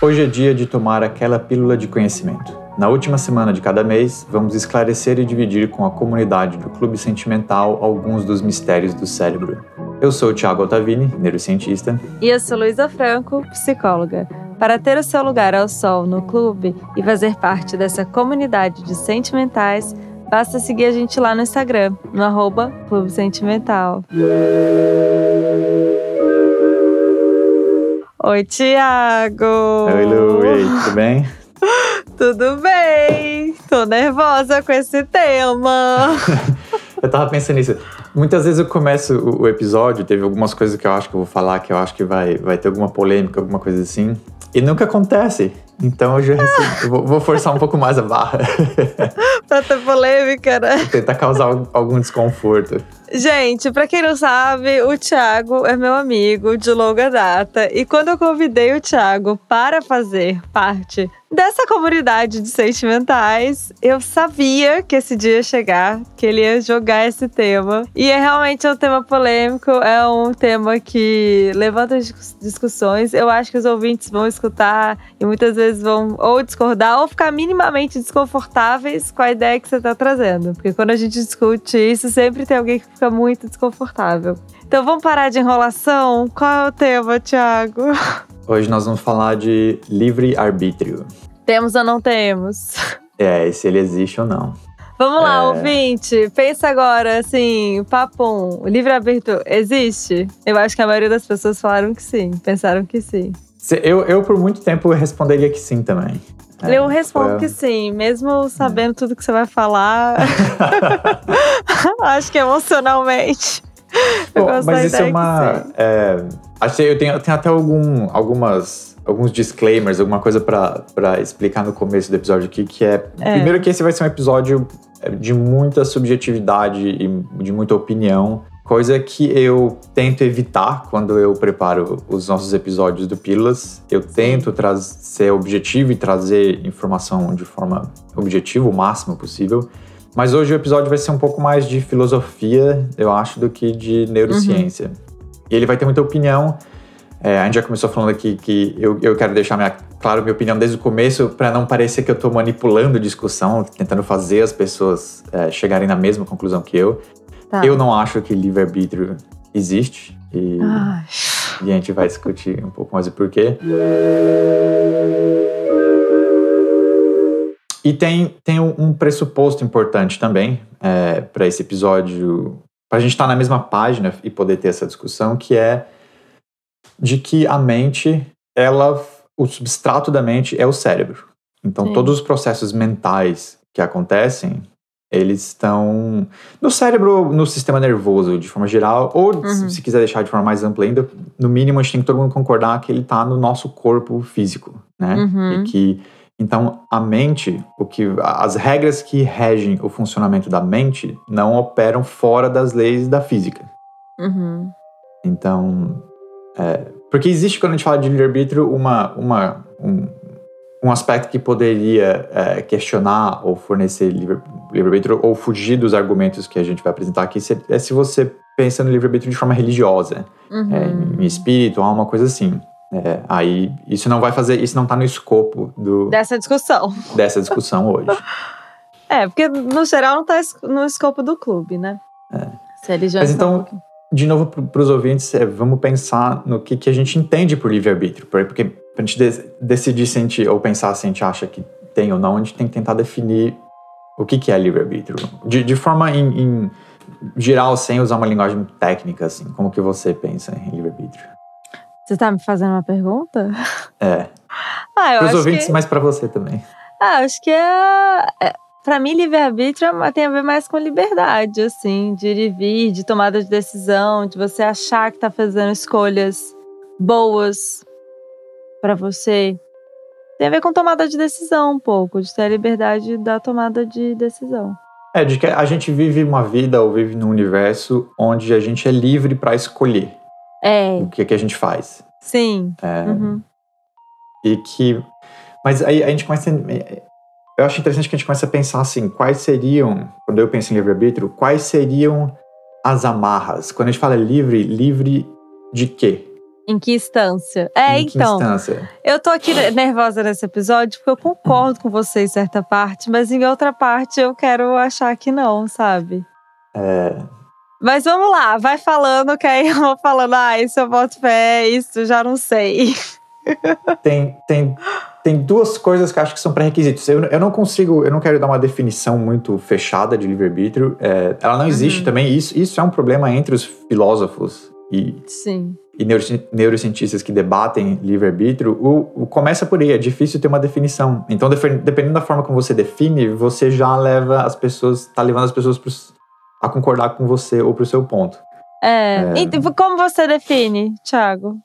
Hoje é dia de tomar aquela pílula de conhecimento. Na última semana de cada mês, vamos esclarecer e dividir com a comunidade do Clube Sentimental alguns dos mistérios do cérebro. Eu sou o Thiago Otavini, neurocientista. E eu sou Luiza Franco, psicóloga. Para ter o seu lugar ao sol no clube e fazer parte dessa comunidade de sentimentais, basta seguir a gente lá no Instagram, no @clubesentimental. Oi, Thiago! Oi, Lu, e aí, tudo bem? Tudo bem! Tô nervosa com esse tema! Eu tava pensando nisso. Muitas vezes eu começo o episódio, teve algumas coisas que eu acho que eu vou falar, que eu acho que vai ter alguma polêmica, alguma coisa assim, e nunca acontece. Então hoje eu vou forçar um pouco mais a barra. Pra ter polêmica, né? Vou tentar causar algum desconforto. Gente, pra quem não sabe, o Thiago é meu amigo de longa data. E quando eu convidei o Thiago para fazer parte dessa comunidade de sentimentais, eu sabia que esse dia ia chegar, que ele ia jogar esse tema. E é realmente um tema polêmico, é um tema que levanta discussões. Eu acho que os ouvintes vão escutar e muitas vezes vão ou discordar ou ficar minimamente desconfortáveis com a ideia que você está trazendo. Porque quando a gente discute isso, sempre tem alguém que fica muito desconfortável. Então vamos parar de enrolação? Qual é o tema, Thiago? Hoje nós vamos falar de livre-arbítrio. Temos ou não temos? É, se ele existe ou não. Vamos lá, ouvinte. Pensa agora, assim, papum, livre-arbítrio existe? Eu acho que a maioria das pessoas falaram que sim, pensaram que sim. Eu, por muito tempo, responderia que sim também. Eu respondo que sim, mesmo sabendo tudo que você vai falar. Acho que emocionalmente. Bom, mas isso é uma... Eu tenho até alguns disclaimers, alguma coisa pra explicar no começo do episódio aqui, que é... Primeiro que esse vai ser um episódio de muita subjetividade e de muita opinião. Coisa que eu tento evitar quando eu preparo os nossos episódios do Pílulas. Eu tento ser objetivo e trazer informação de forma objetiva, o máximo possível. Mas hoje o episódio vai ser um pouco mais de filosofia, eu acho, do que de neurociência. Uhum. E ele vai ter muita opinião. A gente já começou falando aqui que eu quero deixar minha opinião desde o começo para não parecer que eu estou manipulando a discussão, tentando fazer as pessoas chegarem na mesma conclusão que eu. Tá. Eu não acho que livre-arbítrio existe e a gente vai discutir um pouco mais o porquê. E tem um pressuposto importante também para esse episódio, para a gente estar na mesma página e poder ter essa discussão, que é de que a mente, o substrato da mente é o cérebro. Então, sim, todos os processos mentais que acontecem, eles estão no cérebro, no sistema nervoso, de forma geral, ou se quiser deixar de forma mais ampla ainda, no mínimo a gente tem que todo mundo concordar que ele está no nosso corpo físico, né? Uhum. Então, a mente, as regras que regem o funcionamento da mente não operam fora das leis da física. Uhum. Então, porque existe, quando a gente fala de livre-arbítrio, um aspecto que poderia questionar ou fornecer livre-arbítrio ou fugir dos argumentos que a gente vai apresentar aqui é se você pensa no livre-arbítrio de forma religiosa, em espírito, alguma coisa assim. Aí isso não vai fazer, isso não tá no escopo dessa discussão hoje. Porque no geral não tá no escopo do clube, né? Se religião. Mas então, de novo para os ouvintes, vamos pensar no que a gente entende por livre-arbítrio, porque pra gente decidir se a gente, ou pensar se a gente acha que tem ou não, a gente tem que tentar definir o que é livre-arbítrio. De forma em geral, sem usar uma linguagem técnica, assim, como que você pensa em livre-arbítrio? Você tá me fazendo uma pergunta? Eu pros acho ouvintes, mas pra você também. Acho que pra mim, livre-arbítrio tem a ver mais com liberdade, assim, de ir e vir, de tomada de decisão, de você achar que tá fazendo escolhas boas pra você. Tem a ver com tomada de decisão um pouco, de ter a liberdade da tomada de decisão. De que a gente vive uma vida ou vive num universo onde a gente é livre pra escolher o que a gente faz. Sim. Mas aí a gente começa Eu acho interessante que a gente comece a pensar assim, quais seriam, quando eu penso em livre-arbítrio, quais seriam as amarras? Quando a gente fala livre, livre de quê? Em que instância? Eu tô aqui nervosa nesse episódio porque eu concordo com você em certa parte, mas em outra parte eu quero achar que não, sabe? Mas vamos lá, vai falando que aí eu vou falando, isso eu boto fé, isso já não sei. Tem duas coisas que eu acho que são pré-requisitos. Eu não consigo, eu não quero dar uma definição muito fechada de livre-arbítrio. Ela não existe também, isso é um problema entre os filósofos e neurocientistas que debatem livre-arbítrio. Começa por aí, é difícil ter uma definição. Então, dependendo da forma como você define, você já leva as pessoas, tá levando as pessoas a concordar com você ou pro seu ponto. E como você define, Thiago?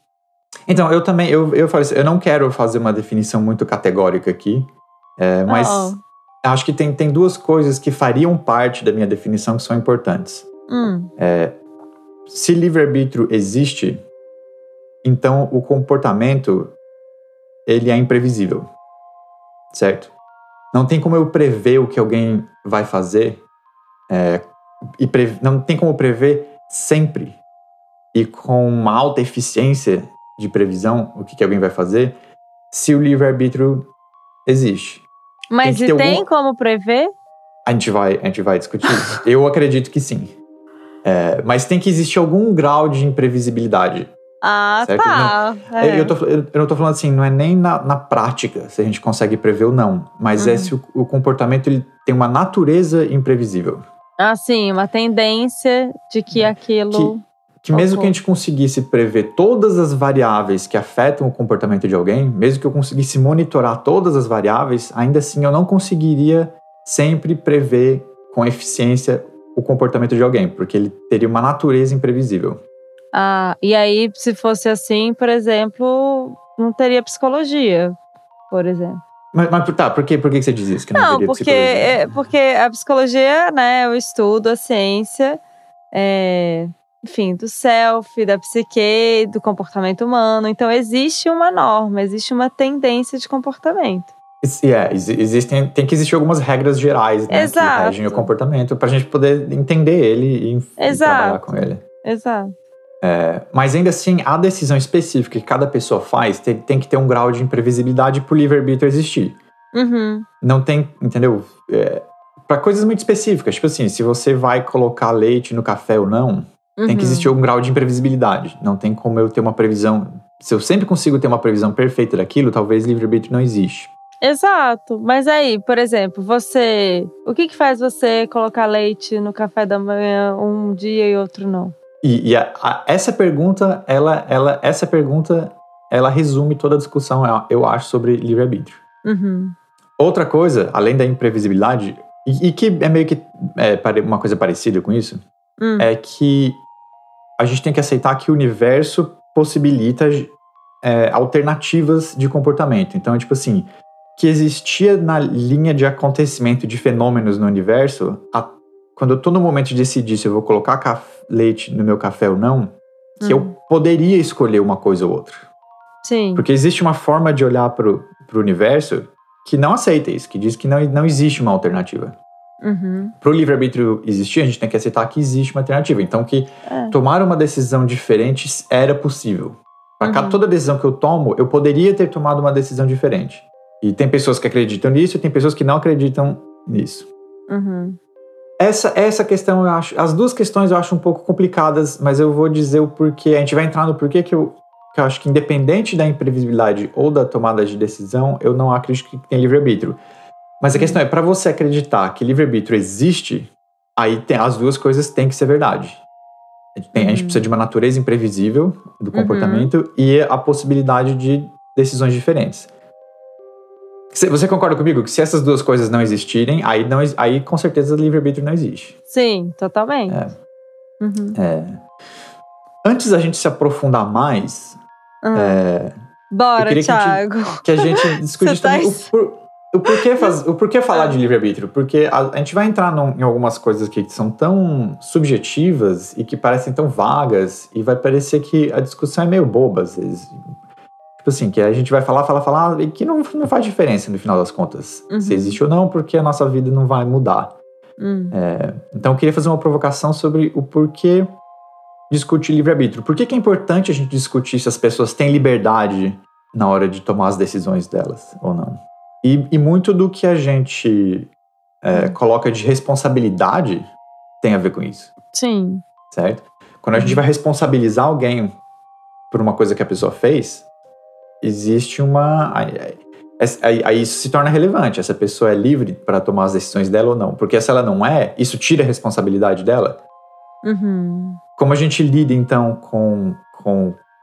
Então, eu também, eu falo assim, eu não quero fazer uma definição muito categórica aqui, mas acho que tem duas coisas que fariam parte da minha definição que são importantes. Se livre-arbítrio existe, então o comportamento, ele é imprevisível, certo? Não tem como eu prever o que alguém vai fazer, não tem como prever sempre e com uma alta eficiência de previsão o que alguém vai fazer se o livre-arbítrio existe. Mas tem como prever? A gente vai discutir isso. Eu acredito que sim. Mas tem que existir algum grau de imprevisibilidade. Certo? Tá. Eu não tô falando assim, não é nem na prática se a gente consegue prever ou não, mas é se o comportamento ele tem uma natureza imprevisível. Sim, uma tendência de que aquilo... Que mesmo que a gente conseguisse prever todas as variáveis que afetam o comportamento de alguém, mesmo que eu conseguisse monitorar todas as variáveis, ainda assim eu não conseguiria sempre prever com eficiência o comportamento de alguém, porque ele teria uma natureza imprevisível. E aí, se fosse assim, por exemplo, não teria psicologia, por exemplo. Mas tá, por que você diz isso? Que não teria psicologia? Porque a psicologia, né, o estudo, a ciência... enfim, do self, da psique, do comportamento humano. Então, existe uma norma, existe uma tendência de comportamento. Tem que existir algumas regras gerais, né, que regem o comportamento para a gente poder entender ele e trabalhar com ele. Exato. Mas ainda assim, a decisão específica que cada pessoa faz tem que ter um grau de imprevisibilidade para o livre-arbítrio existir. Não tem, entendeu? Para coisas muito específicas, tipo assim, se você vai colocar leite no café ou não... Tem que existir algum grau de imprevisibilidade. Não tem como eu ter uma previsão. Se eu sempre consigo ter uma previsão perfeita daquilo, talvez livre-arbítrio não existe. Exato. Mas aí, por exemplo, você... O que faz você colocar leite no café da manhã um dia e outro não? Essa pergunta, ela resume toda a discussão, eu acho, sobre livre-arbítrio. Outra coisa, além da imprevisibilidade, e que é meio que uma coisa parecida com isso... é que a gente tem que aceitar que o universo possibilita alternativas de comportamento. Então, tipo assim, que existia na linha de acontecimento de fenômenos no universo, quando eu tô no momento de decidir se eu vou colocar leite no meu café ou não, que eu poderia escolher uma coisa ou outra. Sim. Porque existe uma forma de olhar pro universo que não aceita isso, que diz que não existe uma alternativa. Para o livre-arbítrio existir, a gente tem que aceitar que existe uma alternativa. Então, que tomar uma decisão diferente era possível. Para toda decisão que eu tomo, eu poderia ter tomado uma decisão diferente. E tem pessoas que acreditam nisso, e tem pessoas que não acreditam nisso. Essa questão, eu acho... As duas questões eu acho um pouco complicadas, mas eu vou dizer o porquê. A gente vai entrar no porquê que eu acho que, independente da imprevisibilidade ou da tomada de decisão, eu não acredito que tem livre-arbítrio. Mas a questão é, para você acreditar que livre-arbítrio existe, aí as duas coisas têm que ser verdade. A gente precisa de uma natureza imprevisível do comportamento e a possibilidade de decisões diferentes. Você concorda comigo que se essas duas coisas não existirem, aí com certeza livre-arbítrio não existe? Sim, totalmente. Antes da gente se aprofundar mais... Bora, Thiago. Que a gente discute também... O porquê falar de livre-arbítrio? Porque a gente vai entrar em algumas coisas que são tão subjetivas e que parecem tão vagas e vai parecer que a discussão é meio boba, às vezes. Tipo assim, que a gente vai falar, e que não faz diferença no final das contas. Uhum. Se existe ou não, porque a nossa vida não vai mudar. É, então eu queria fazer uma provocação sobre o porquê discutir livre-arbítrio. Por que é importante a gente discutir se as pessoas têm liberdade na hora de tomar as decisões delas ou não? E muito do que a gente coloca de responsabilidade tem a ver com isso. Sim. Certo? Quando a gente vai responsabilizar alguém por uma coisa que a pessoa fez, existe uma... Aí isso se torna relevante. Essa pessoa é livre para tomar as decisões dela ou não. Porque se ela não é, isso tira a responsabilidade dela. Uhum. Como a gente lida, então, com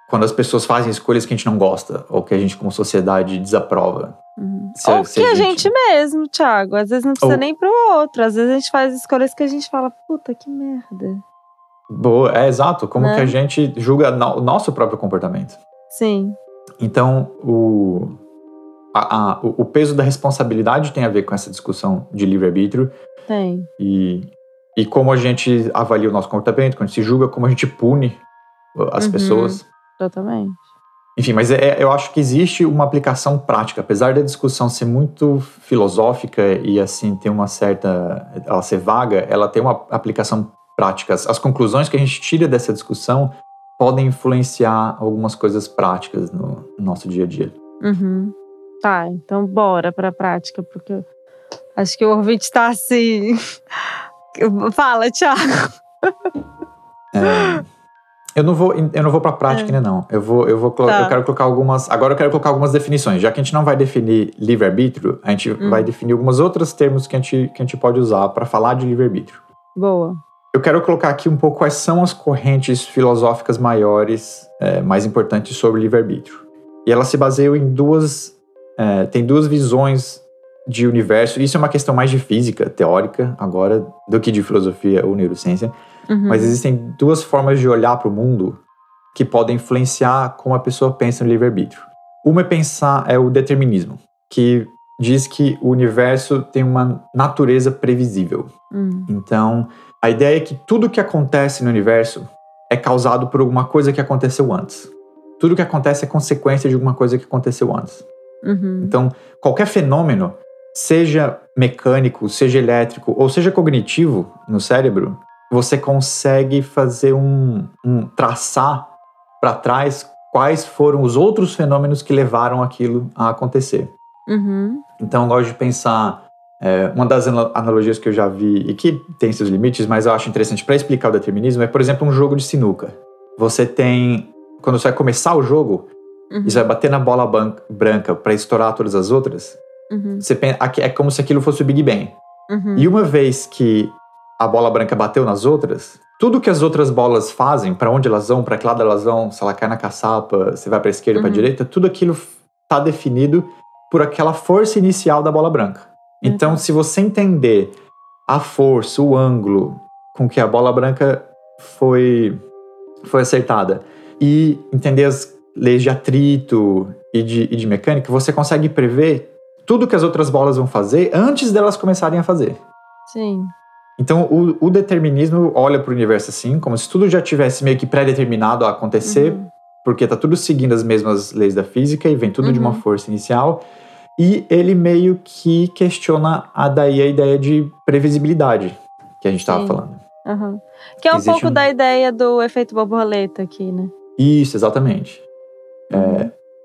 quando as pessoas fazem escolhas que a gente não gosta ou que a gente, como sociedade, desaprova? Uhum. A gente mesmo, Thiago. Às vezes não precisa nem pro outro. Às vezes a gente faz escolhas que a gente fala, puta, que merda. Boa, é exato. Como que a gente julga o nosso próprio comportamento. Sim. Então, o peso da responsabilidade tem a ver com essa discussão de livre-arbítrio. Tem. E como a gente avalia o nosso comportamento, quando a gente se julga, como a gente pune as pessoas. Totalmente. Enfim, mas eu acho que existe uma aplicação prática. Apesar da discussão ser muito filosófica e, assim, ter uma certa... Ela ser vaga, ela tem uma aplicação prática. As conclusões que a gente tira dessa discussão podem influenciar algumas coisas práticas no nosso dia a dia. Uhum. Tá, então bora pra prática, porque acho que o ouvinte tá assim... Fala, Thiago. Eu não vou pra prática ainda, não. Eu quero colocar algumas... Agora eu quero colocar algumas definições. Já que a gente não vai definir livre-arbítrio, a gente vai definir alguns outros termos que a gente pode usar pra falar de livre-arbítrio. Boa. Eu quero colocar aqui um pouco quais são as correntes filosóficas maiores, mais importantes sobre livre-arbítrio. E elas se baseiam em tem duas visões de universo. Isso é uma questão mais de física teórica agora do que de filosofia ou neurociência. Uhum. Mas existem duas formas de olhar para o mundo que podem influenciar como a pessoa pensa no livre-arbítrio. Uma é o determinismo, que diz que o universo tem uma natureza previsível. Então, a ideia é que tudo que acontece no universo é causado por alguma coisa que aconteceu antes. Tudo que acontece é consequência de alguma coisa que aconteceu antes. Uhum. Então, qualquer fenômeno, seja mecânico, seja elétrico ou seja cognitivo no cérebro, você consegue fazer traçar para trás quais foram os outros fenômenos que levaram aquilo a acontecer. Uhum. Então, eu gosto de pensar... uma das analogias que eu já vi e que tem seus limites, mas eu acho interessante para explicar o determinismo, é, por exemplo, um jogo de sinuca. Você tem... Quando você vai começar o jogo... Uhum. E você vai bater na bola branca para estourar todas as outras, você pensa, é como se aquilo fosse o Big Bang. Uhum. E uma vez que a bola branca bateu nas outras, tudo que as outras bolas fazem, para onde elas vão, para que lado elas vão, se ela cai na caçapa, se vai para a esquerda, para a direita, tudo aquilo está definido por aquela força inicial da bola branca. Então, se você entender a força, o ângulo com que a bola branca foi acertada e entender as leis de atrito e de mecânica, você consegue prever tudo que as outras bolas vão fazer antes delas começarem a fazer. Sim. Então, o determinismo olha para o universo assim, como se tudo já tivesse meio que pré-determinado a acontecer, porque está tudo seguindo as mesmas leis da física e vem tudo de uma força inicial. E ele meio que questiona a ideia de previsibilidade que a gente estava falando. Uhum. Que é um pouco da ideia do efeito borboleta aqui, né? Isso, exatamente.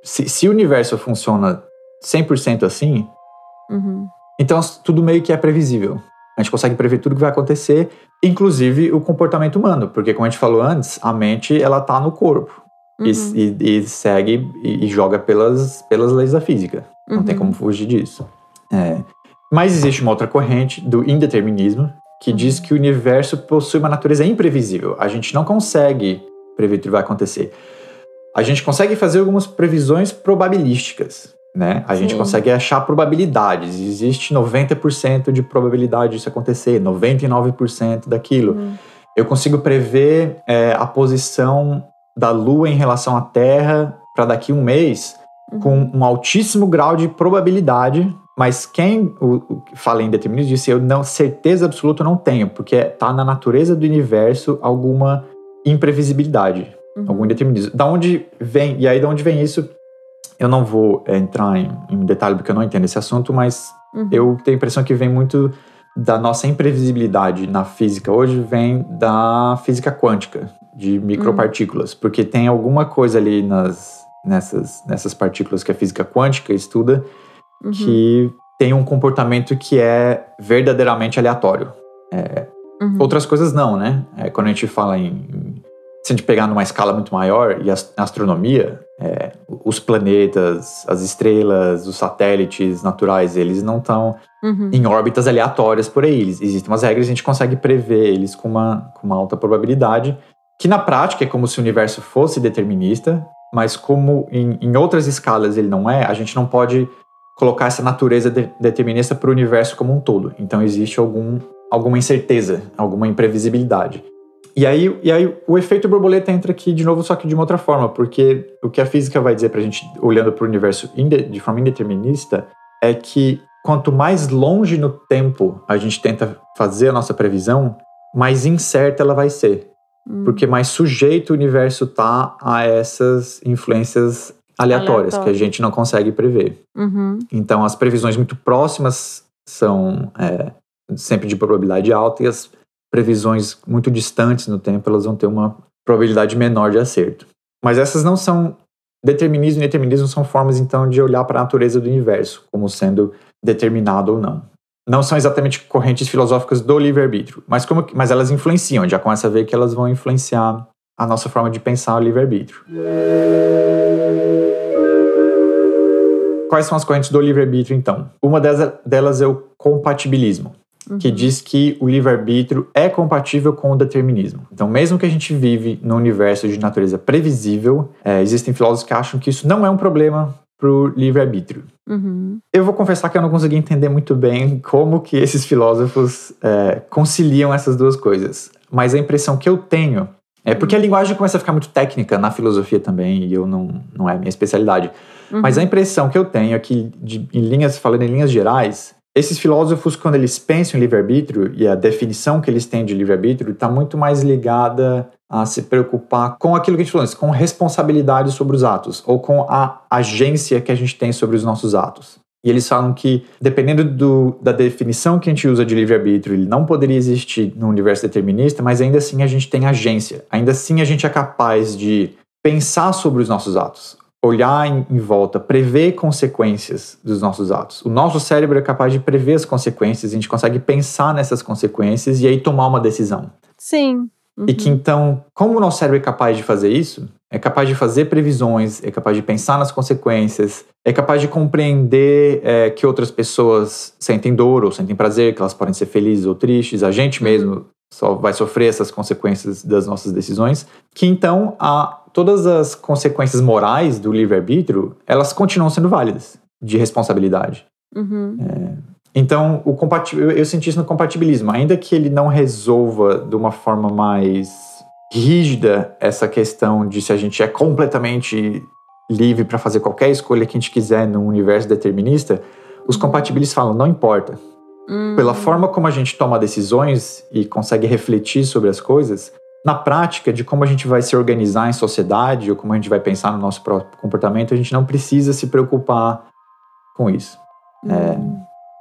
Se o universo funciona 100% assim, então tudo meio que é previsível. A gente consegue prever tudo que vai acontecer, inclusive o comportamento humano, porque como a gente falou antes, a mente ela tá no corpo e segue e joga pelas leis da física. Não tem como fugir disso. Mas existe uma outra corrente do indeterminismo que diz que o universo possui uma natureza imprevisível. A gente não consegue prever o que vai acontecer. A gente consegue fazer algumas previsões probabilísticas, né? A gente consegue achar probabilidades. Existe 90% de probabilidade disso acontecer, 99% daquilo. Eu consigo prever a posição da Lua em relação à Terra para daqui a um mês com um altíssimo grau de probabilidade, mas quem fala em determinismo disse eu não, certeza absoluta não tenho, porque está na natureza do universo alguma imprevisibilidade. Algum indeterminismo. Da onde vem isso? Eu não vou entrar em detalhe porque eu não entendo esse assunto, mas eu tenho a impressão que vem muito da nossa imprevisibilidade na física hoje, vem da física quântica, de micropartículas, porque tem alguma coisa ali nessas partículas que a física quântica estuda que tem um comportamento que é verdadeiramente aleatório. Outras coisas não, né? Quando a gente fala em... Se a gente pegar numa escala muito maior, e a astronomia, os planetas, as estrelas, os satélites naturais, eles não estão em órbitas aleatórias por aí. Existem umas regras e a gente consegue prever eles com uma alta probabilidade, que na prática é como se o universo fosse determinista, mas como em outras escalas ele não é, a gente não pode colocar essa natureza determinista para o universo como um todo. Então existe alguma incerteza, alguma imprevisibilidade. E aí o efeito borboleta entra aqui de novo, só que de uma outra forma, porque o que a física vai dizer pra gente, olhando para o universo de forma indeterminista, é que quanto mais longe no tempo a gente tenta fazer a nossa previsão, mais incerta ela vai ser. Porque mais sujeito o universo tá a essas influências aleatórias que a gente não consegue prever. Então as previsões muito próximas são sempre de probabilidade alta, e as previsões muito distantes no tempo, elas vão ter uma probabilidade menor de acerto. Mas essas não são... Determinismo e indeterminismo são formas, então, de olhar para a natureza do universo, como sendo determinado ou não. Não são exatamente correntes filosóficas do livre-arbítrio, mas elas influenciam. A gente já começa a ver que elas vão influenciar a nossa forma de pensar o livre-arbítrio. Quais são as correntes do livre-arbítrio, então? Uma delas é o compatibilismo, que diz que o livre-arbítrio é compatível com o determinismo. Então, mesmo que a gente vive num universo de natureza previsível, existem filósofos que acham que isso não é um problema para o livre-arbítrio. Eu vou confessar que eu não consegui entender muito bem como que esses filósofos conciliam essas duas coisas. Mas a impressão que eu tenho é porque a linguagem começa a ficar muito técnica na filosofia também, e eu não é a minha especialidade. Mas a impressão que eu tenho é que, falando em linhas gerais, esses filósofos, quando eles pensam em livre-arbítrio, e a definição que eles têm de livre-arbítrio está muito mais ligada a se preocupar com aquilo que a gente falou antes, com responsabilidade sobre os atos, ou com a agência que a gente tem sobre os nossos atos. E eles falam que, dependendo da definição que a gente usa de livre-arbítrio, ele não poderia existir num universo determinista, mas ainda assim a gente tem agência. Ainda assim a gente é capaz de pensar sobre os nossos atos, olhar em volta, prever consequências dos nossos atos. O nosso cérebro é capaz de prever as consequências, a gente consegue pensar nessas consequências e aí tomar uma decisão. Sim. E que então, como o nosso cérebro é capaz de fazer isso, é capaz de fazer previsões, é capaz de pensar nas consequências, é capaz de compreender que outras pessoas sentem dor ou sentem prazer, que elas podem ser felizes ou tristes, a gente mesmo só vai sofrer essas consequências das nossas decisões, que então todas as consequências morais do livre-arbítrio, elas continuam sendo válidas, de responsabilidade. Então, eu senti isso no compatibilismo. Ainda que ele não resolva de uma forma mais rígida essa questão de se a gente é completamente livre para fazer qualquer escolha que a gente quiser num universo determinista, os compatibilistas falam, não importa. Pela forma como a gente toma decisões e consegue refletir sobre as coisas, na prática, de como a gente vai se organizar em sociedade ou como a gente vai pensar no nosso próprio comportamento, a gente não precisa se preocupar com isso.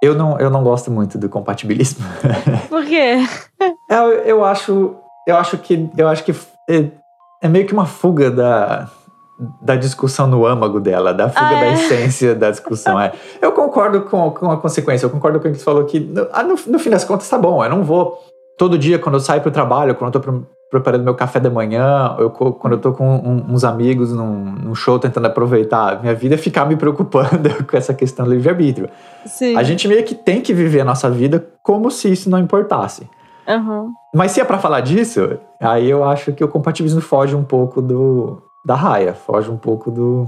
Eu não gosto muito do compatibilismo. Por quê? Eu acho que é meio que uma fuga da discussão no âmago dela, da fuga da essência da discussão. Eu concordo com a consequência, eu concordo com o que você falou que no fim das contas tá bom, eu não vou todo dia quando eu saio pro trabalho, quando eu tô preparando meu café da manhã, quando eu tô com uns amigos num show tentando aproveitar minha vida, ficar me preocupando com essa questão do livre-arbítrio. Sim. A gente meio que tem que viver a nossa vida como se isso não importasse. Mas se é pra falar disso, aí eu acho que o compatibilismo foge um pouco da raia, foge um pouco do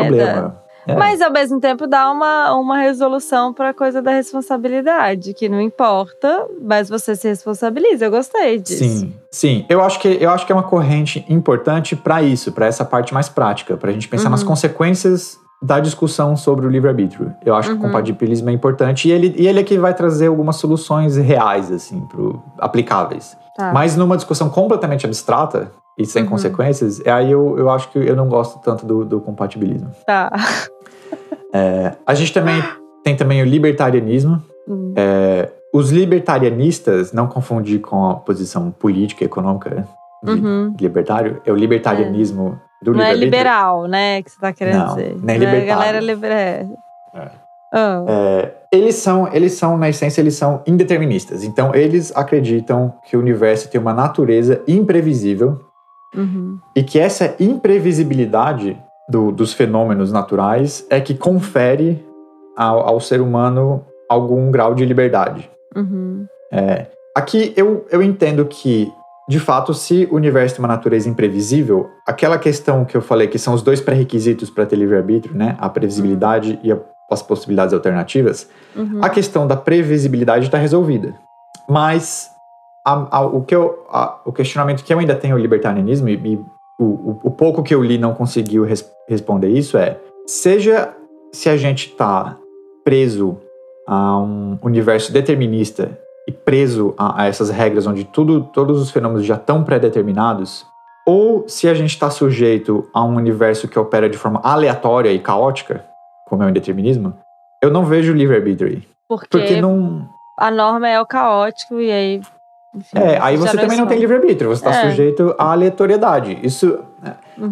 problema. Mas ao mesmo tempo dá uma resolução pra coisa da responsabilidade, que não importa, mas você se responsabiliza. Eu gostei disso. Sim. Eu acho que é uma corrente importante pra isso, pra essa parte mais prática, pra gente pensar nas consequências da discussão sobre o livre-arbítrio. Eu acho que o compatibilismo é importante e ele é que vai trazer algumas soluções reais, assim, aplicáveis. Tá. Mas numa discussão completamente abstrata e sem consequências, aí eu acho que eu não gosto tanto do compatibilismo. Tá. A gente também tem também o libertarianismo. Os libertarianistas, não confundir com a posição política e econômica de libertário, é o libertarianismo do livre-arbítrio. Não é liberal, né, que você tá querendo dizer. Não é libertário. A galera eles são, na essência, eles são indeterministas. Então, eles acreditam que o universo tem uma natureza imprevisível e que essa imprevisibilidade dos fenômenos naturais é que confere ao ser humano algum grau de liberdade. Aqui eu entendo que, de fato, se o universo tem uma natureza imprevisível, aquela questão que eu falei, que são os dois pré-requisitos para ter livre-arbítrio, né? A previsibilidade e as possibilidades alternativas, a questão da previsibilidade está resolvida. Mas o questionamento que eu ainda tenho ao libertarianismo, e o pouco que eu li não conseguiu responder isso, seja se a gente está preso a um universo determinista e preso a essas regras onde todos os fenômenos já estão pré-determinados, ou se a gente está sujeito a um universo que opera de forma aleatória e caótica, como é o indeterminismo, eu não vejo livre-arbítrio aí. Porque não... a norma é o caótico e aí... Enfim, aí você também não tem livre-arbítrio, você está sujeito à aleatoriedade. Isso...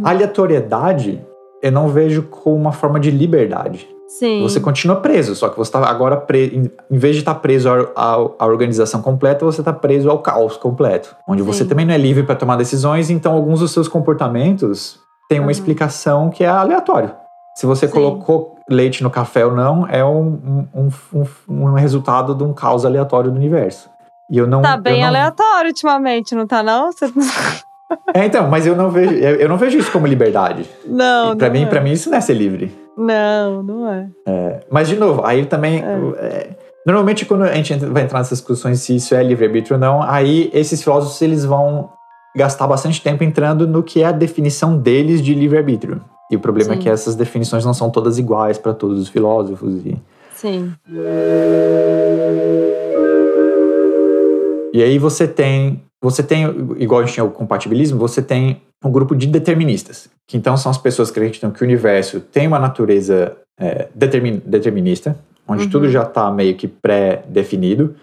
Aleatoriedade eu não vejo como uma forma de liberdade. Sim. Você continua preso, só que você está agora preso. Em vez de estar preso à organização completa, você está preso ao caos completo, onde você também não é livre para tomar decisões. Então alguns dos seus comportamentos têm uma explicação que é aleatório. Se você colocou leite no café ou não, é um resultado de um caos aleatório do universo. E eu não, tá bem aleatório ultimamente, não tá não? Você... então, mas eu não vejo isso como liberdade. Não, e pra mim isso não é ser livre. Não, não é. Mas, de novo, aí também... normalmente, quando a gente vai entrar nessas discussões se isso é livre-arbítrio ou não, aí esses filósofos eles vão gastar bastante tempo entrando no que é a definição deles de livre-arbítrio. E o problema é que essas definições não são todas iguais para todos os filósofos. Sim. E aí você tem, igual a gente tinha o compatibilismo, você tem um grupo de deterministas, que então são as pessoas que acreditam que o universo tem uma natureza determinista, onde tudo já está meio que pré-definido,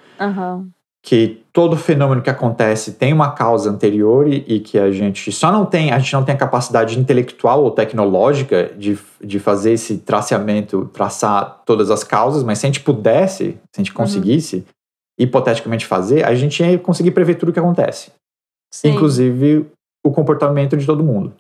que todo fenômeno que acontece tem uma causa anterior e que a gente não tem a capacidade intelectual ou tecnológica de fazer esse traceamento, traçar todas as causas, mas se a gente pudesse, se a gente conseguisse, hipoteticamente fazer, a gente ia conseguir prever tudo o que acontece. Sim. Inclusive o comportamento de todo mundo.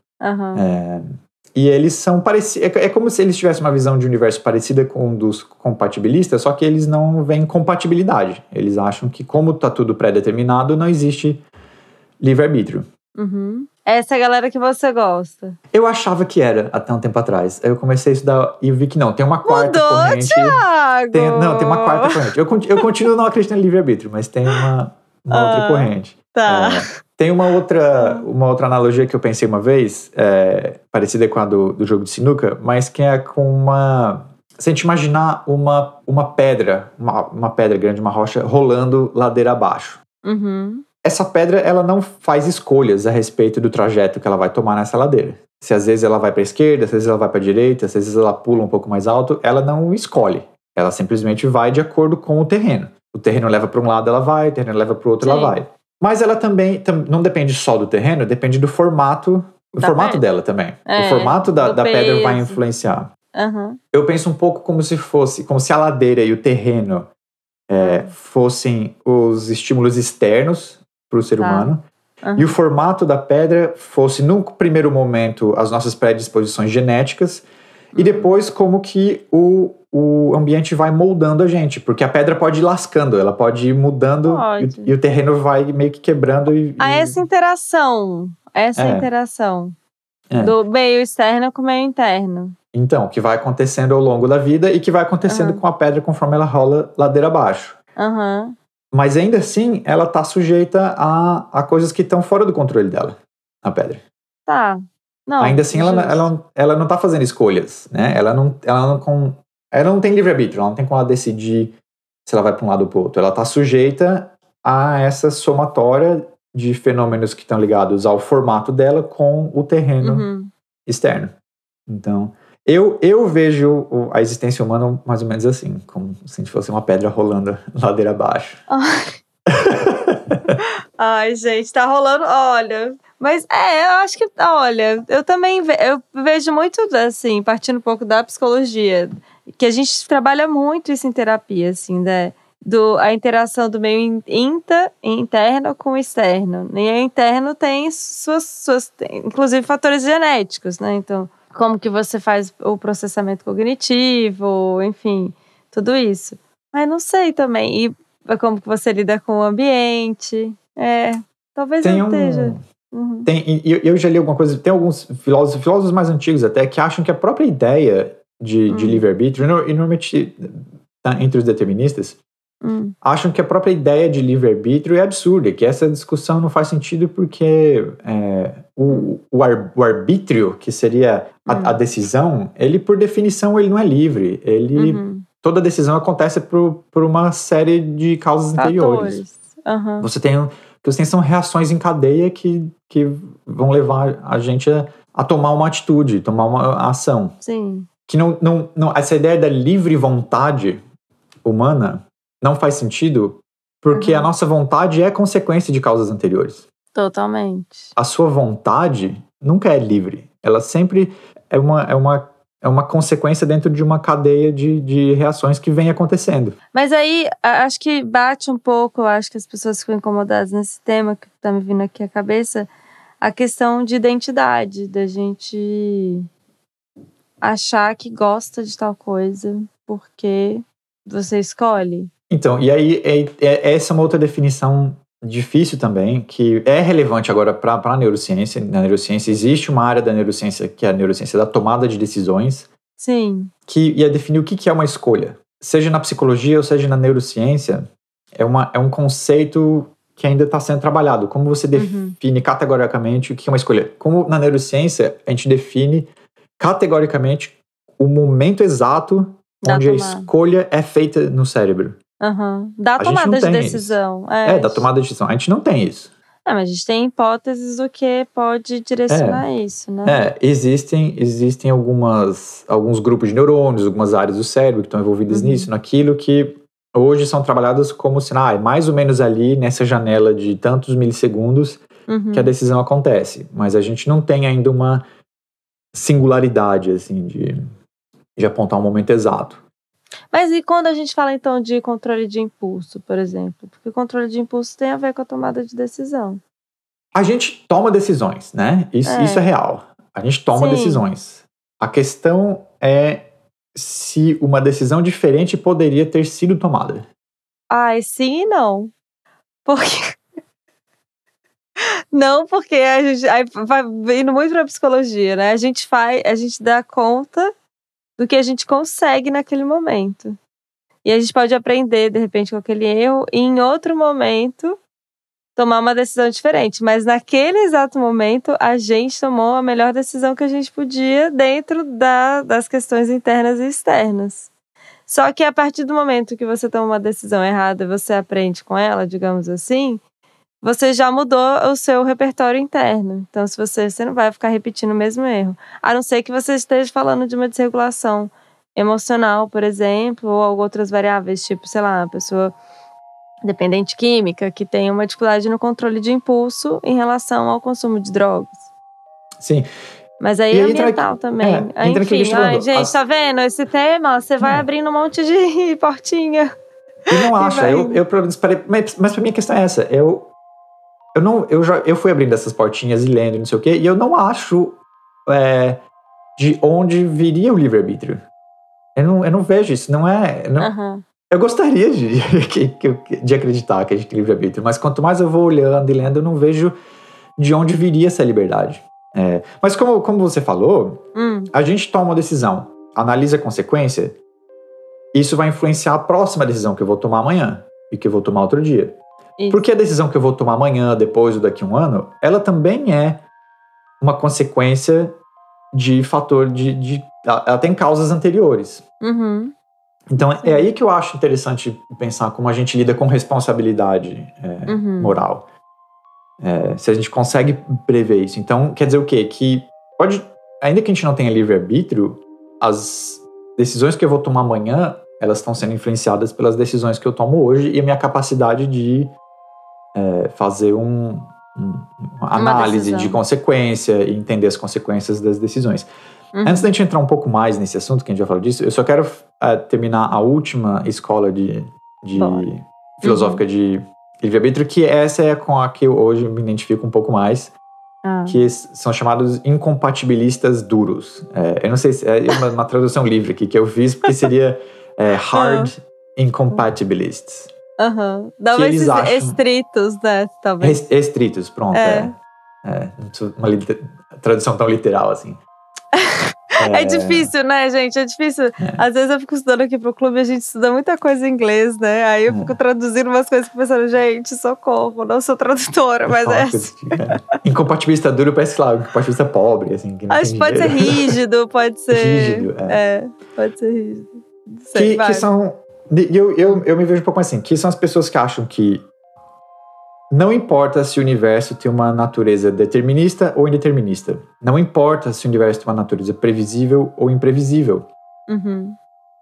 E eles são parecidos. É como se eles tivessem uma visão de universo parecida com um dos compatibilistas, só que eles não veem compatibilidade. Eles acham que, como está tudo pré-determinado, não existe livre-arbítrio. Essa é a galera que você gosta. Eu achava que era, até um tempo atrás. Aí eu comecei a estudar e vi que não. Tem uma quarta corrente. Thiago! Tem uma quarta corrente. Eu continuo não acreditando em livre-arbítrio, mas tem uma outra corrente. Tá. Tem uma outra analogia que eu pensei uma vez, parecida com a do jogo de sinuca, mas que é com uma... Se a gente imaginar uma pedra, uma pedra grande, uma rocha, rolando ladeira abaixo. Essa pedra, ela não faz escolhas a respeito do trajeto que ela vai tomar nessa ladeira. Se às vezes ela vai para a esquerda, às vezes ela vai para a direita, às vezes ela pula um pouco mais alto, ela não escolhe. Ela simplesmente vai de acordo com o terreno. O terreno leva para um lado, ela vai. O terreno leva para o outro, ela vai. Mas ela também não depende só do terreno, depende do formato. O formato dela também. O formato da pedra vai influenciar. Eu penso um pouco como se a ladeira e o terreno fossem os estímulos externos para o ser humano, e o formato da pedra fosse, num primeiro momento, as nossas predisposições genéticas, e depois como que o ambiente vai moldando a gente, porque a pedra pode ir lascando, ela pode ir mudando, e o terreno vai meio que quebrando. Essa interação do meio externo com o meio interno. Então, que vai acontecendo ao longo da vida e que vai acontecendo com a pedra conforme ela rola ladeira abaixo. Mas ainda assim, ela está sujeita a coisas que estão fora do controle dela, a pedra. Tá. Não, ainda assim, ela não está fazendo escolhas, né? Ela não tem livre-arbítrio, ela não tem como ela decidir se ela vai para um lado ou para o outro. Ela está sujeita a essa somatória de fenômenos que estão ligados ao formato dela com o terreno externo. Então, eu vejo a existência humana mais ou menos assim, como se a gente fosse uma pedra rolando ladeira abaixo. Ai, gente, tá rolando, olha... Mas eu acho que, olha, eu também vejo muito, assim, partindo um pouco da psicologia, que a gente trabalha muito isso em terapia, assim, né? A interação do meio interno com o externo. E o interno tem inclusive, fatores genéticos, né? Então, como que você faz o processamento cognitivo, enfim, tudo isso. Mas não sei também. E como que você lida com o ambiente. Talvez não esteja... Eu já li alguma coisa, tem alguns filósofos mais antigos até, que acham que a própria ideia de livre-arbítrio, e normalmente entre os deterministas, acham que a própria ideia de livre-arbítrio é absurda, que essa discussão não faz sentido porque o arbítrio, que seria a decisão, ele por definição ele não é livre, ele, toda decisão acontece por uma série de causas anteriores. Você tem são reações em cadeia que vão levar a gente a tomar uma atitude, tomar uma ação. Sim. Que não, essa ideia da livre vontade humana não faz sentido porque a nossa vontade é consequência de causas anteriores. Totalmente. A sua vontade nunca é livre. Ela sempre é uma consequência dentro de uma cadeia de reações que vem acontecendo. Mas aí, acho que bate um pouco, acho que as pessoas ficam incomodadas nesse tema que tá me vindo aqui à cabeça, a questão de identidade, da gente achar que gosta de tal coisa porque você escolhe. Então, e aí, essa é uma outra definição difícil também, que é relevante agora para a neurociência. Na neurociência existe uma área da neurociência que é a neurociência da tomada de decisões. Sim. Que ia definir o que é uma escolha. Seja na psicologia ou seja na neurociência, é um conceito que ainda está sendo trabalhado. Como você define categoricamente o que é uma escolha? Como na neurociência a gente define categoricamente o momento exato onde a escolha é feita no cérebro. Da tomada de decisão. Da tomada de decisão. A gente não tem isso. Não, mas a gente tem hipóteses do que pode direcionar isso, né? Existem alguns grupos de neurônios, algumas áreas do cérebro que estão envolvidas nisso, naquilo, que hoje são trabalhadas como se, mais ou menos ali, nessa janela de tantos milissegundos que a decisão acontece. Mas a gente não tem ainda uma singularidade, assim, de apontar um momento exato. Mas e quando a gente fala, então, de controle de impulso, por exemplo? Porque o controle de impulso tem a ver com a tomada de decisão. A gente toma decisões, né? Isso é real. A gente toma decisões. A questão é se uma decisão diferente poderia ter sido tomada. Sim e não. Porque... Não, porque a gente... Aí vai indo muito pra psicologia, né? A gente dá conta... do que a gente consegue naquele momento. E a gente pode aprender, de repente, com aquele erro e em outro momento tomar uma decisão diferente. Mas naquele exato momento, a gente tomou a melhor decisão que a gente podia dentro das questões internas e externas. Só que a partir do momento que você toma uma decisão errada e você aprende com ela, digamos assim, você já mudou o seu repertório interno. Então, se você não vai ficar repetindo o mesmo erro. A não ser que você esteja falando de uma desregulação emocional, por exemplo, ou outras variáveis, tipo, sei lá, uma pessoa dependente química que tem uma dificuldade no controle de impulso em relação ao consumo de drogas. Sim. Mas aí é ambiental também. Enfim, gente, tá vendo? Esse tema, você vai abrindo um monte de portinha. E não acha. Mas pra mim a questão é essa. Eu fui abrindo essas portinhas e lendo, não sei o quê, e eu não acho de onde viria o livre-arbítrio. Eu não vejo isso, não é... Não, eu gostaria de acreditar que a gente tem livre-arbítrio, mas quanto mais eu vou olhando e lendo, eu não vejo de onde viria essa liberdade. Mas como você falou, a gente toma uma decisão, analisa a consequência, isso vai influenciar a próxima decisão que eu vou tomar amanhã e que eu vou tomar outro dia. Isso. Porque a decisão que eu vou tomar amanhã, depois ou daqui a um ano, ela também é uma consequência de fator de ela tem causas anteriores. Uhum. Então, é aí que eu acho interessante pensar como a gente lida com responsabilidade moral. É, se a gente consegue prever isso. Então, quer dizer o quê? Que pode, ainda que a gente não tenha livre-arbítrio, as decisões que eu vou tomar amanhã, elas estão sendo influenciadas pelas decisões que eu tomo hoje e a minha capacidade de fazer uma análise de consequência e entender as consequências das decisões. Uhum. Antes da gente entrar um pouco mais nesse assunto, que a gente já falou disso, eu só quero terminar a última escola de filosófica de livre-arbítrio, que essa é com a que eu hoje me identifico um pouco mais, que são chamados incompatibilistas duros. É, eu não sei se é uma tradução livre aqui que eu fiz, porque seria hard incompatibilists. Aham. Dava esses estritos, né? Talvez. Estritos, pronto. Uma tradução tão literal assim. É difícil, né, gente? É difícil. Às vezes eu fico estudando aqui pro clube, a gente estuda muita coisa em inglês, né? Aí eu fico traduzindo umas coisas pensando, gente, socorro, não sou tradutora, mas é assim. Incompatibilista duro parece, claro, incompatibilista pobre, assim. Que não acho que pode ser rígido, pode ser... Rígido, pode ser rígido. Sei, que são... Eu me vejo um pouco assim, que são as pessoas que acham que não importa se o universo tem uma natureza determinista ou indeterminista. Não importa se o universo tem uma natureza previsível ou imprevisível. Uhum.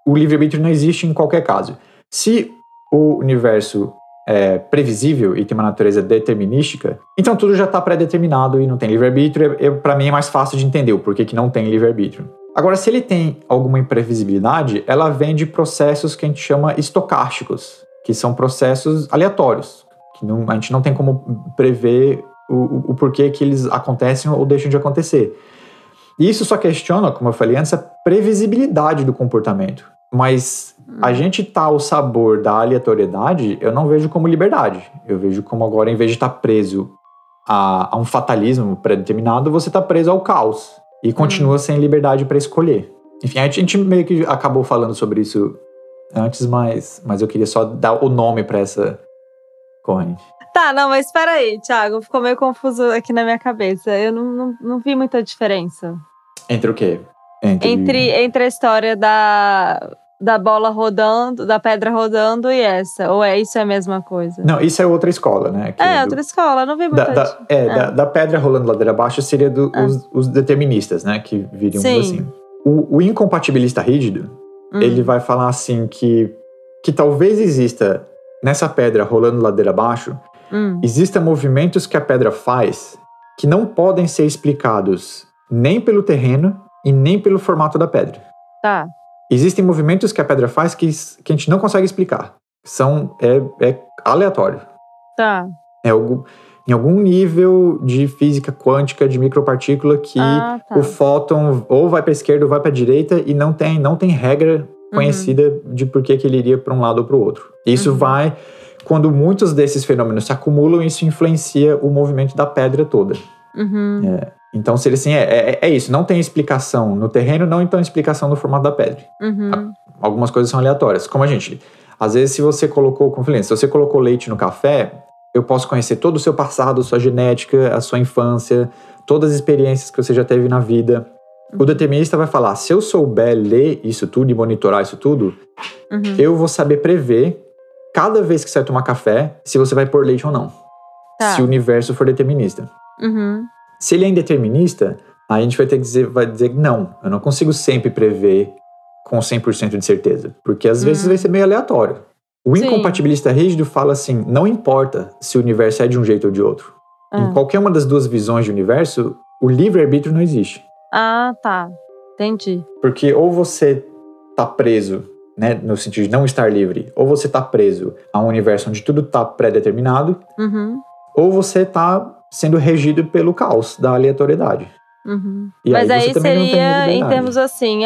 O livre-arbítrio não existe em qualquer caso. Se o universo é previsível e tem uma natureza determinística, então tudo já está pré-determinado e não tem livre-arbítrio. Para mim é mais fácil de entender o porquê que não tem livre-arbítrio. Agora, se ele tem alguma imprevisibilidade, ela vem de processos que a gente chama estocásticos, que são processos aleatórios. A gente não tem como prever o porquê que eles acontecem ou deixam de acontecer. E isso só questiona, como eu falei antes, a previsibilidade do comportamento. Mas a gente tá ao sabor da aleatoriedade, eu não vejo como liberdade. Eu vejo como agora, em vez de estar preso a um fatalismo pré-determinado, você tá preso ao caos e continua sem liberdade para escolher. Enfim, a gente meio que acabou falando sobre isso antes, mas eu queria só dar o nome para essa... corrente. Tá, não, mas espera aí, Thiago, ficou meio confuso aqui na minha cabeça. Eu não vi muita diferença. Entre o quê? Entre a história da bola rodando, da pedra rodando e essa. Ou isso é a mesma coisa? Não, isso é outra escola, né? Outra escola, não vi muita diferença. Da pedra rolando ladeira abaixo seria os deterministas, né? Que viriam assim. O incompatibilista rígido, ele vai falar assim que talvez exista... Nessa pedra rolando ladeira abaixo, existem movimentos que a pedra faz que não podem ser explicados nem pelo terreno e nem pelo formato da pedra. Tá. Existem movimentos que a pedra faz que a gente não consegue explicar. É aleatório. Tá. É algo, em algum nível de física quântica, de micropartícula, que o fóton ou vai para a esquerda ou vai para a direita e não tem regra conhecida de por que ele iria para um lado ou para o outro. Isso vai... Quando muitos desses fenômenos se acumulam, isso influencia o movimento da pedra toda. Uhum. Então, seria assim, é isso. Não tem explicação no terreno, não tem explicação no formato da pedra. Uhum. Algumas coisas são aleatórias. Como a gente... Às vezes, se você colocou leite no café, eu posso conhecer todo o seu passado, sua genética, a sua infância, todas as experiências que você já teve na vida... O determinista vai falar, se eu souber ler isso tudo e monitorar isso tudo, eu vou saber prever, cada vez que você vai tomar café, se você vai pôr leite ou não. Tá. Se o universo for determinista. Uhum. Se ele é indeterminista, aí a gente vai dizer não, eu não consigo sempre prever com 100% de certeza. Porque às vezes vai ser meio aleatório. O incompatibilista rígido fala assim, não importa se o universo é de um jeito ou de outro. Em qualquer uma das duas visões de universo, o livre-arbítrio não existe. Ah, tá. Entendi. Porque ou você tá preso, né, no sentido de não estar livre, ou você tá preso a um universo onde tudo tá pré-determinado, ou você tá sendo regido pelo caos da aleatoriedade. Uhum. Mas aí seria em termos assim,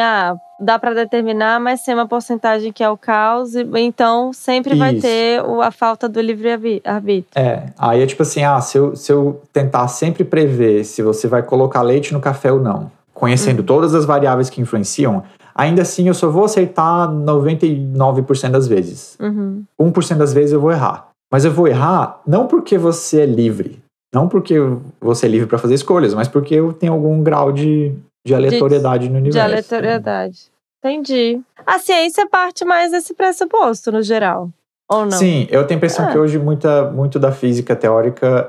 dá pra determinar, mas tem uma porcentagem que é o caos, então sempre vai ter a falta do livre-arbítrio. Aí é tipo assim, se eu tentar sempre prever se você vai colocar leite no café ou não, conhecendo todas as variáveis que influenciam, ainda assim eu só vou acertar 99% das vezes. 1% das vezes eu vou errar. Mas eu vou errar não porque você é livre, Não porque você é livre para fazer escolhas, mas porque tem algum grau de aleatoriedade no universo. De aleatoriedade. Entendi. A ciência parte mais desse pressuposto, no geral, ou não? Sim, eu tenho a impressão que hoje muito da física teórica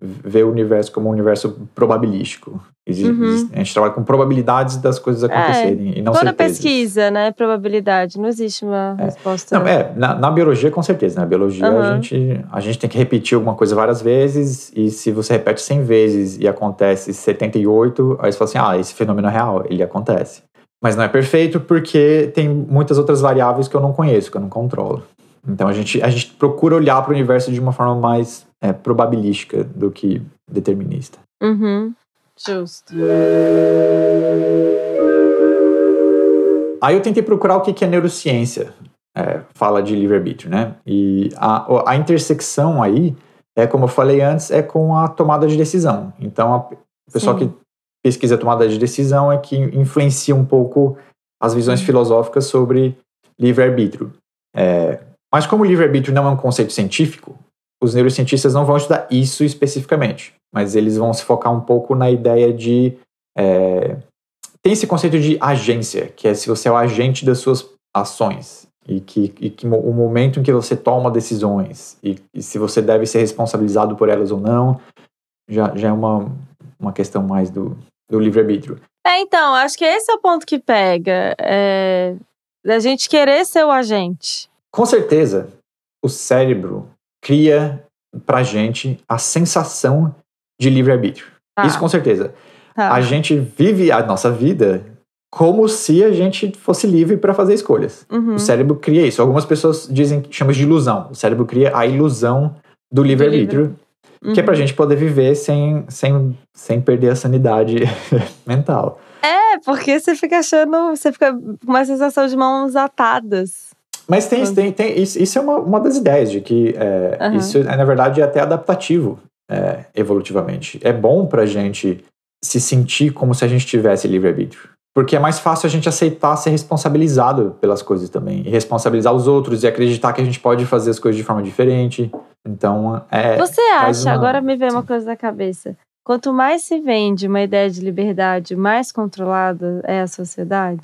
vê o universo como um universo probabilístico. A gente trabalha com probabilidades das coisas acontecerem e não certezas. Toda pesquisa, né? Probabilidade. Não existe uma resposta. Não, na biologia, com certeza. Na biologia, a gente tem que repetir alguma coisa várias vezes, e se você repete 100 vezes e acontece 78, aí você fala assim, esse fenômeno é real, ele acontece. Mas não é perfeito porque tem muitas outras variáveis que eu não conheço, que eu não controlo. Então a gente procura olhar para o universo de uma forma mais probabilística do que determinista. Uhum, justo. Aí eu tentei procurar o que é neurociência. Fala de livre-arbítrio, né? E a intersecção aí, como eu falei antes, é com a tomada de decisão. Então o pessoal que pesquisa a tomada de decisão é que influencia um pouco as visões filosóficas sobre livre-arbítrio. Mas como o livre-arbítrio não é um conceito científico, os neurocientistas não vão estudar isso especificamente, mas eles vão se focar um pouco na ideia de... Tem esse conceito de agência, que é se você é o agente das suas ações e que o momento em que você toma decisões e se você deve ser responsabilizado por elas ou não, já é uma questão mais do livre-arbítrio. Então, acho que esse é o ponto que pega, da gente querer ser o agente. Com certeza, o cérebro cria pra gente a sensação de livre-arbítrio. Isso com certeza. A gente vive a nossa vida como se a gente fosse livre para fazer escolhas. O cérebro cria isso. Algumas pessoas dizem que chamam de ilusão. O cérebro cria a ilusão do livre-arbítrio, que é pra gente poder viver sem perder a sanidade mental. Porque você fica achando... Você fica com uma sensação de mãos atadas. Mas tem isso é uma das ideias de que isso, na verdade, é até adaptativo evolutivamente. É bom pra gente se sentir como se a gente tivesse livre-arbítrio. Porque é mais fácil a gente aceitar ser responsabilizado pelas coisas também. E responsabilizar os outros e acreditar que a gente pode fazer as coisas de forma diferente. Então, Você acha... Agora me veio uma coisa na cabeça. Quanto mais se vende uma ideia de liberdade, mais controlada é a sociedade?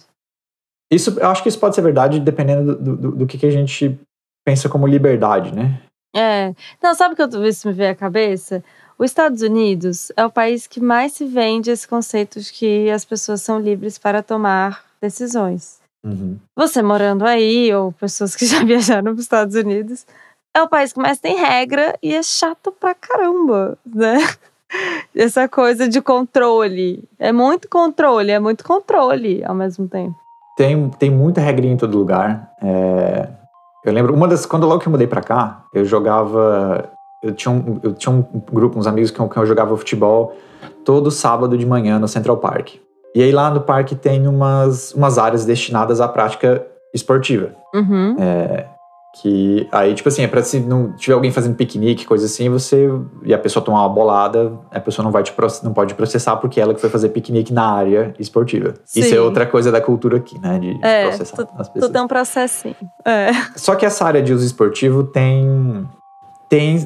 Isso, eu acho que isso pode ser verdade dependendo do que a gente pensa como liberdade, né? Não, sabe o que isso me veio à cabeça? Os Estados Unidos é o país que mais se vende esse conceito de que as pessoas são livres para tomar decisões. Você morando aí, ou pessoas que já viajaram para os Estados Unidos, é o país que mais tem regra e é chato pra caramba, né? Essa coisa de controle. É muito controle ao mesmo tempo. Tem muita regrinha em todo lugar. Eu lembro, quando logo que eu mudei pra cá, eu tinha um grupo, uns amigos com quem eu jogava futebol todo sábado de manhã no Central Park. E aí lá no parque tem umas áreas destinadas à prática esportiva. Que aí, tipo assim, pra se não tiver alguém fazendo piquenique, coisa assim, e a pessoa tomar uma bolada, a pessoa não pode processar porque ela que foi fazer piquenique na área esportiva. Sim. Isso é outra coisa da cultura aqui, né? De processar as pessoas. Tudo é um processo, sim. Só que essa área de uso esportivo tem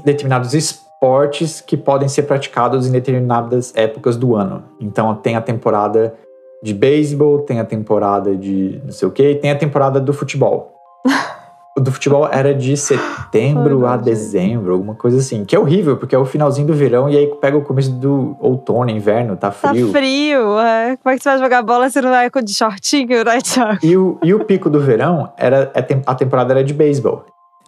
determinados esportes que podem ser praticados em determinadas épocas do ano. Então tem a temporada de beisebol, tem a temporada de não sei o quê, e tem a temporada do futebol. O do futebol era de setembro a dezembro, alguma coisa assim. Que é horrível, porque é o finalzinho do verão e aí pega o começo do outono, inverno, tá frio. Tá frio, Como é que você vai jogar bola se não vai de shortinho, né, Thiago? E o pico do verão, a temporada era de beisebol.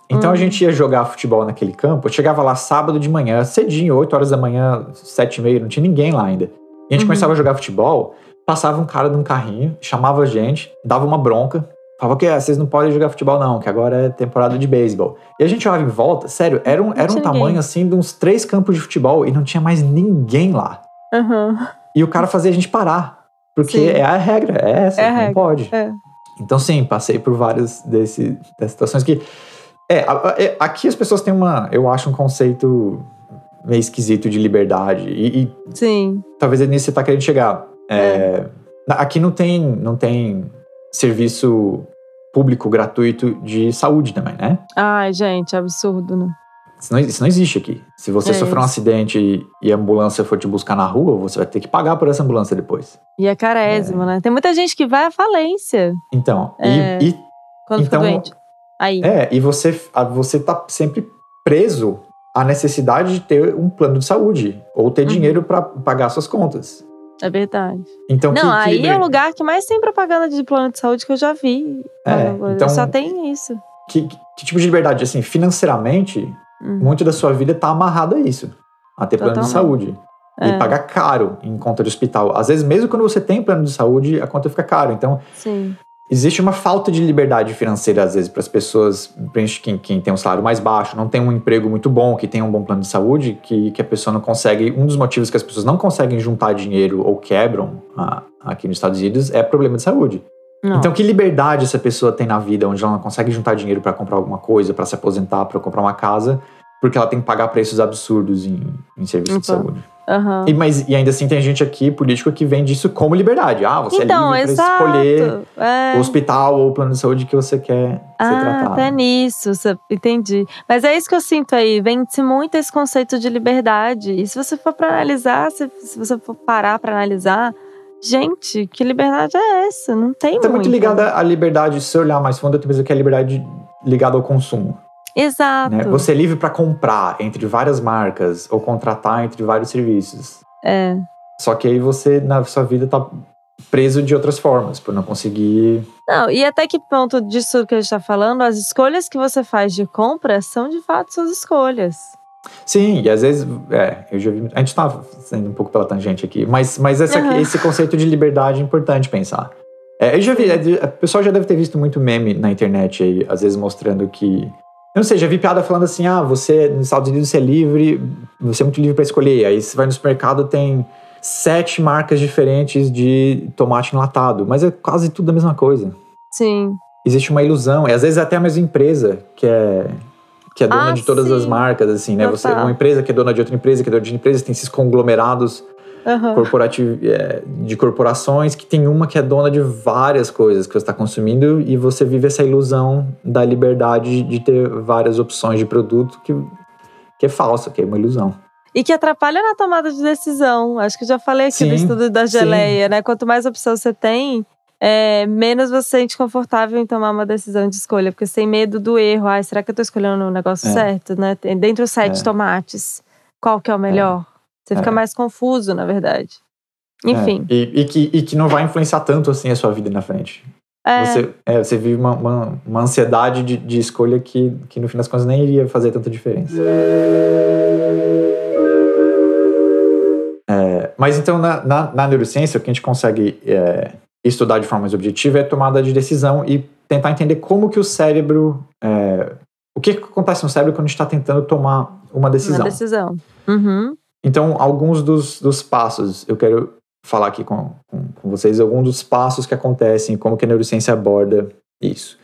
Então a gente ia jogar futebol naquele campo, eu chegava lá sábado de manhã, cedinho, 8 horas da manhã, 7h30, não tinha ninguém lá ainda. E a gente começava a jogar futebol, passava um cara num carrinho, chamava a gente, dava uma bronca. Falava que vocês não podem jogar futebol não, que agora é temporada de beisebol. E a gente olhava em volta, sério, era um tamanho assim de uns 3 campos de futebol e não tinha mais ninguém lá. E o cara fazia a gente parar, porque é a regra, é essa, não pode. Então sim, passei por várias dessas situações que... Aqui as pessoas têm eu acho um conceito meio esquisito de liberdade e sim. Talvez é nisso que você tá querendo chegar. Aqui não tem serviço público gratuito de saúde também, né? Ai, gente, absurdo, né? Isso não existe aqui. Se você sofrer um acidente e a ambulância for te buscar na rua, você vai ter que pagar por essa ambulância depois. E é carésimo, né? Tem muita gente que vai à falência. Então, quando então, fica doente. Aí. E você tá sempre preso à necessidade de ter um plano de saúde. Ou ter dinheiro pra pagar suas contas. É verdade. Então, não, aí é o lugar que mais tem propaganda de plano de saúde que eu já vi. Então, só tem isso. Que tipo de liberdade? Assim, financeiramente... Muito da sua vida tá amarrada a isso. A ter plano de saúde. E pagar caro em conta de hospital. Às vezes, mesmo quando você tem plano de saúde, a conta fica cara. Então, existe uma falta de liberdade financeira, às vezes, para as pessoas, quem tem um salário mais baixo, não tem um emprego muito bom, que tem um bom plano de saúde, que a pessoa não consegue... Um dos motivos que as pessoas não conseguem juntar dinheiro ou quebram aqui nos Estados Unidos é problema de saúde. Não. Então, que liberdade essa pessoa tem na vida, onde ela não consegue juntar dinheiro pra comprar alguma coisa, pra se aposentar, pra comprar uma casa, porque ela tem que pagar preços absurdos em serviço de saúde. Uhum. Mas ainda assim tem gente aqui, político, que vende isso como liberdade. Ah, você é livre pra escolher o hospital ou o plano de saúde que você quer ser tratado. Até nisso, entendi. Mas é isso que eu sinto aí, vende-se muito esse conceito de liberdade. E se você for pra analisar, se você for parar pra analisar, gente, que liberdade é essa? Não tem muito. Tá muito ligada à liberdade, se olhar mais fundo, eu tenho que é a liberdade ligada ao consumo. Exato. Né? Você é livre para comprar entre várias marcas ou contratar entre vários serviços. Só que aí você, na sua vida, tá preso de outras formas, por não conseguir... Não, e até que ponto disso que a gente tá falando, as escolhas que você faz de compra são, de fato, suas escolhas. Sim, e às vezes, eu já vi, a gente tá saindo um pouco pela tangente aqui, mas esse conceito de liberdade é importante pensar. Eu já vi, o pessoal já deve ter visto muito meme na internet aí, às vezes mostrando que, eu não sei, já vi piada falando assim, você, nos Estados Unidos, você é livre, você é muito livre pra escolher, aí você vai no supermercado, tem 7 marcas diferentes de tomate enlatado, mas é quase tudo a mesma coisa. Sim. Existe uma ilusão, e às vezes até a mesma empresa, que é dona de todas as marcas, assim, né? Você é uma empresa que é dona de outra empresa, que é dona de empresa, tem esses conglomerados de corporações, que tem uma que é dona de várias coisas que você está consumindo, e você vive essa ilusão da liberdade de ter várias opções de produto que é falsa, que é uma ilusão. E que atrapalha na tomada de decisão. Acho que eu já falei aqui no estudo da geleia, né? Quanto mais opção você tem... menos você se sente confortável em tomar uma decisão de escolha, porque você tem medo do erro. Será que eu tô escolhendo o negócio certo, né? Dentre os 7 tomates, qual que é o melhor? Você fica mais confuso, na verdade. Enfim. E que não vai influenciar tanto assim a sua vida na frente. Você vive uma ansiedade de escolha que no fim das contas nem iria fazer tanta diferença. Mas então na neurociência o que a gente consegue... estudar de forma mais objetiva é tomada de decisão e tentar entender como que o cérebro... o que acontece no cérebro quando a gente está tentando tomar uma decisão. Uma decisão. Uhum. Então, alguns dos passos, eu quero falar aqui com vocês, alguns dos passos que acontecem, como que a neurociência aborda isso.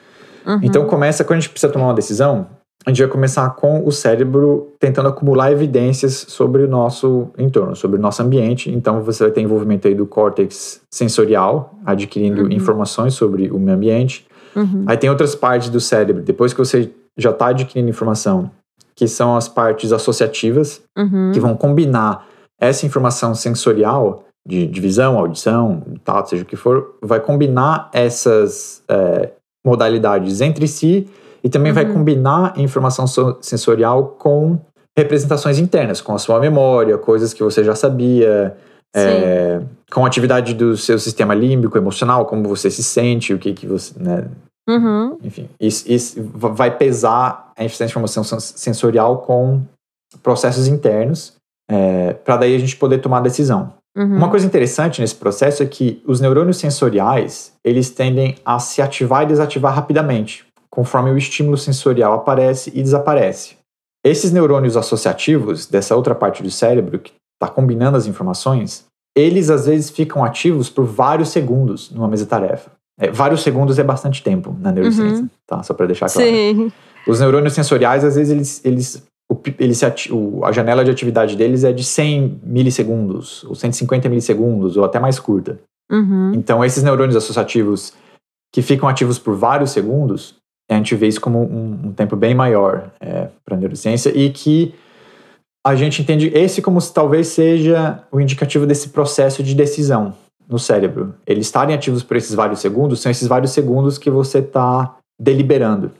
Uhum. Então, quando a gente precisa tomar uma decisão, a gente vai começar com o cérebro tentando acumular evidências sobre o nosso entorno, sobre o nosso ambiente. Então, você vai ter envolvimento aí do córtex sensorial, adquirindo informações sobre o meio ambiente. Uhum. Aí tem outras partes do cérebro, depois que você já está adquirindo informação, que são as partes associativas, que vão combinar essa informação sensorial, de visão, audição, tato, seja o que for, vai combinar essas modalidades entre si. E também vai combinar informação sensorial com representações internas, com a sua memória, coisas que você já sabia, com a atividade do seu sistema límbico, emocional, como você se sente, o que você... Né? Uhum. Enfim, isso vai pesar a informação sensorial com processos internos, para daí a gente poder tomar a decisão. Uhum. Uma coisa interessante nesse processo é que os neurônios sensoriais, eles tendem a se ativar e desativar rapidamente, conforme o estímulo sensorial aparece e desaparece. Esses neurônios associativos, dessa outra parte do cérebro que está combinando as informações, eles às vezes ficam ativos por vários segundos numa mesma tarefa. Vários segundos é bastante tempo na neurociência, tá? Só para deixar claro. Sim. Os neurônios sensoriais, às vezes, a janela de atividade deles é de 100 milissegundos, ou 150 milissegundos, ou até mais curta. Uhum. Então, esses neurônios associativos que ficam ativos por vários segundos, A gente vê isso como um tempo bem maior para a neurociência, e que a gente entende esse como talvez seja o indicativo desse processo de decisão no cérebro. Eles estarem ativos por esses vários segundos, são esses vários segundos que você está deliberando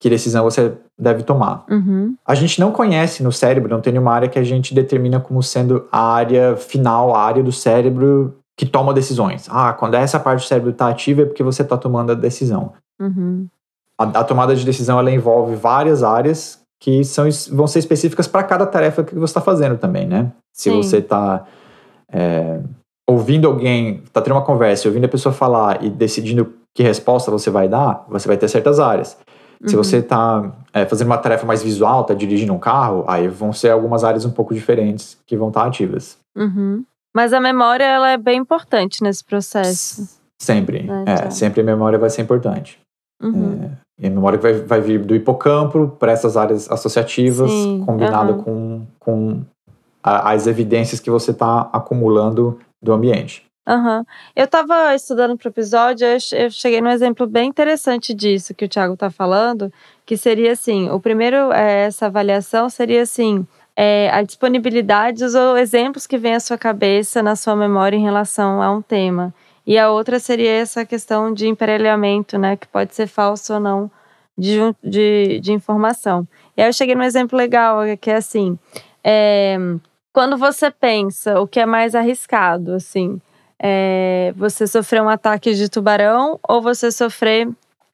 que decisão você deve tomar. Uhum. A gente não conhece no cérebro, não tem nenhuma área que a gente determina como sendo a área final, a área do cérebro que toma decisões. Ah, quando essa parte do cérebro está ativa é porque você está tomando a decisão. Uhum. A tomada de decisão, ela envolve várias áreas que vão ser específicas para cada tarefa que você está fazendo também, né? Se Sim. você está ouvindo alguém, está tendo uma conversa, ouvindo a pessoa falar e decidindo que resposta você vai dar, você vai ter certas áreas. Se você está fazendo uma tarefa mais visual, está dirigindo um carro, aí vão ser algumas áreas um pouco diferentes que vão estar ativas. Uhum. Mas a memória, ela é bem importante nesse processo. Sempre. Sempre a memória vai ser importante. Uhum. E a memória vai vir do hipocampo para essas áreas associativas, Sim. combinada com as evidências que você está acumulando do ambiente. Uhum. Eu estava estudando para o episódio, eu cheguei num exemplo bem interessante disso que o Thiago está falando, que seria assim, o primeiro, essa avaliação seria assim, a disponibilidade ou exemplos que vem à sua cabeça, na sua memória em relação a um tema. E a outra seria essa questão de emparelhamento, né, que pode ser falso ou não de informação. E aí eu cheguei num exemplo legal, que é assim, quando você pensa o que é mais arriscado, assim, você sofrer um ataque de tubarão ou você sofrer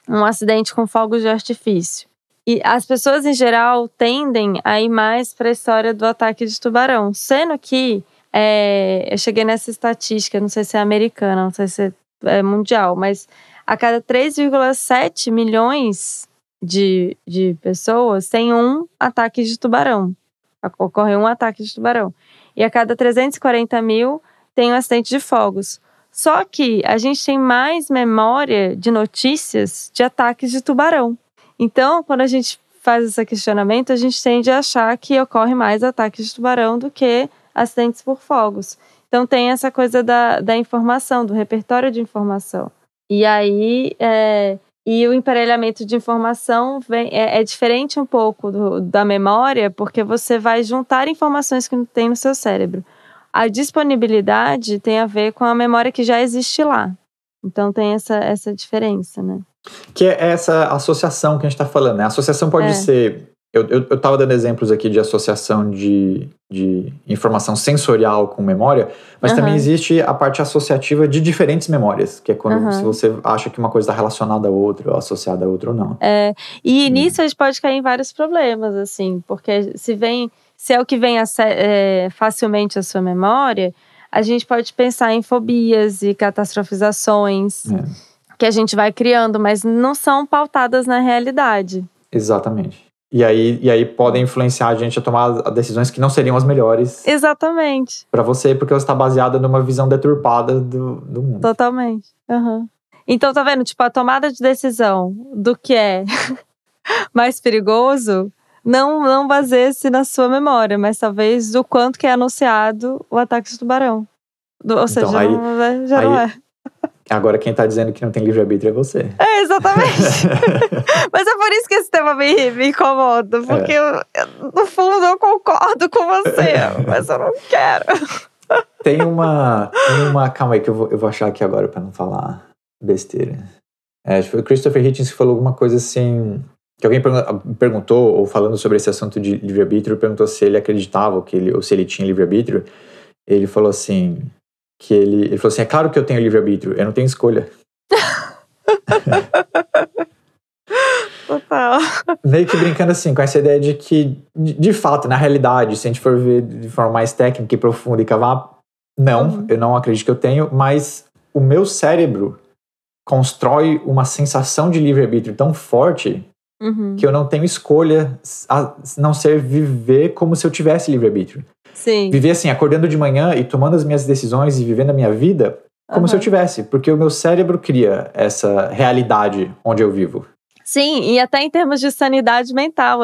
um acidente com fogos de artifício. E as pessoas, em geral, tendem a ir mais para a história do ataque de tubarão, sendo que eu cheguei nessa estatística, não sei se é americana, não sei se é mundial, mas a cada 3,7 milhões de pessoas tem um ataque de tubarão. Ocorre um ataque de tubarão. E a cada 340 mil tem um acidente de fogos. Só que a gente tem mais memória de notícias de ataques de tubarão. Então, quando a gente faz esse questionamento, a gente tende a achar que ocorre mais ataques de tubarão do que acidentes por fogos. Então tem essa coisa da informação, do repertório de informação. E aí e o emparelhamento de informação é diferente um pouco da memória, porque você vai juntar informações que não tem no seu cérebro. A disponibilidade tem a ver com a memória que já existe lá. Então tem essa diferença, né? Que é essa associação que a gente está falando, né? A associação pode ser... Eu estava dando exemplos aqui de associação de informação sensorial com memória, mas também existe a parte associativa de diferentes memórias, que é quando se você acha que uma coisa está relacionada a outra, ou associada a outra ou não. Nisso a gente pode cair em vários problemas, assim, porque se é o que vem facilmente à sua memória, a gente pode pensar em fobias e catastrofizações que a gente vai criando, mas não são pautadas na realidade. Exatamente. E aí podem influenciar a gente a tomar decisões que não seriam as melhores. Exatamente. Para você, porque você está baseada numa visão deturpada do mundo. Totalmente. Uhum. Então, tá vendo? Tipo, a tomada de decisão do que é mais perigoso não baseia-se na sua memória, mas talvez do quanto que é anunciado o ataque de tubarão. Ou seja, então, não é. Agora, quem tá dizendo que não tem livre-arbítrio é você. Exatamente. Mas é por isso que esse tema me incomoda. Porque, eu, no fundo, eu concordo com você. Mas eu não quero. Tem uma... Calma aí, que eu vou achar aqui agora pra não falar besteira. Foi o Christopher Hitchens que falou alguma coisa assim... Que alguém perguntou, ou falando sobre esse assunto de livre-arbítrio, perguntou se ele acreditava ou se ele tinha livre-arbítrio. Ele falou assim... que ele falou assim, é claro que eu tenho livre-arbítrio, eu não tenho escolha. Total. Meio que brincando assim, com essa ideia de que, de fato, na realidade, se a gente for ver de forma mais técnica e profunda e cavar, eu não acredito que eu tenho, mas o meu cérebro constrói uma sensação de livre-arbítrio tão forte que eu não tenho escolha a não ser viver como se eu tivesse livre-arbítrio. Sim. Viver assim, acordando de manhã e tomando as minhas decisões e vivendo a minha vida como se eu tivesse, porque o meu cérebro cria essa realidade onde eu vivo. Sim, e até em termos de sanidade mental,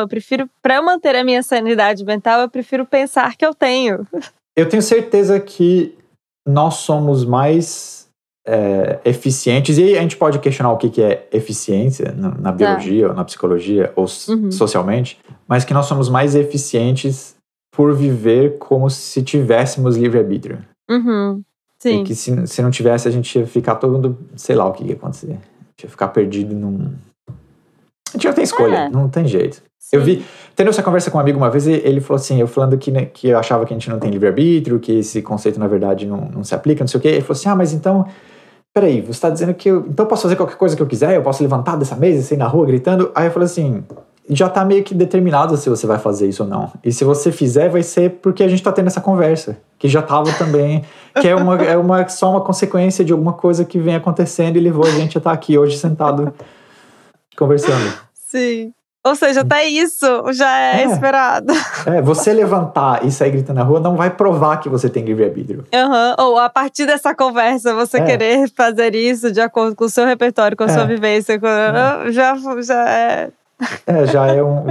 para eu manter a minha sanidade mental, eu prefiro pensar que eu tenho. Eu tenho certeza que nós somos mais eficientes, e a gente pode questionar o que é eficiência na biologia, ou na psicologia, ou socialmente, mas que nós somos mais eficientes por viver como se tivéssemos livre-arbítrio. Sim. E que se não tivesse, a gente ia ficar todo mundo, sei lá o que ia acontecer. A gente ia ficar perdido num... A gente não tem escolha, não tem jeito. Sim. Eu vi, tendo essa conversa com um amigo uma vez, ele falou assim, eu falando que eu achava que a gente não tem livre-arbítrio, que esse conceito, na verdade, não se aplica, não sei o quê. Ele falou assim, ah, mas então... Peraí, você tá dizendo que eu... Então eu posso fazer qualquer coisa que eu quiser? Eu posso levantar dessa mesa e sair na rua gritando? Aí eu falo assim... Já tá meio que determinado se você vai fazer isso ou não. E se você fizer, vai ser porque a gente tá tendo essa conversa. Que já tava também... Que só uma consequência de alguma coisa que vem acontecendo e levou a gente a estar aqui hoje sentado conversando. Sim. Ou seja, até isso já é esperado. Você levantar e sair gritando na rua não vai provar que você tem livre-arbítrio. Ou a partir dessa conversa, você querer fazer isso de acordo com o seu repertório, com a sua vivência, já é... já é um...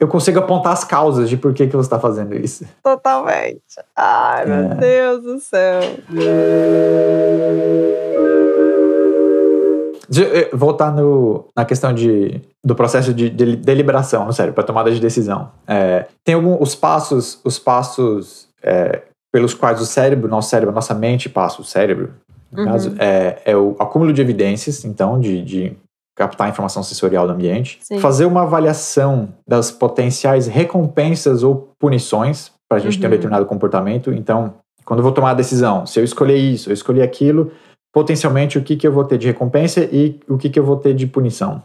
Eu consigo apontar as causas de por que você está fazendo isso. Totalmente. Ai, meu Deus do céu. Voltar na questão do processo de deliberação, no sério, para tomada de decisão. Tem os passos pelos quais o cérebro, a nossa mente passa, o cérebro, no caso, é o acúmulo de evidências, então, de captar a informação sensorial do ambiente, Sim. fazer uma avaliação das potenciais recompensas ou punições para a gente ter um determinado comportamento. Então, quando eu vou tomar a decisão, se eu escolher isso, eu escolher aquilo, potencialmente o que eu vou ter de recompensa e o que eu vou ter de punição.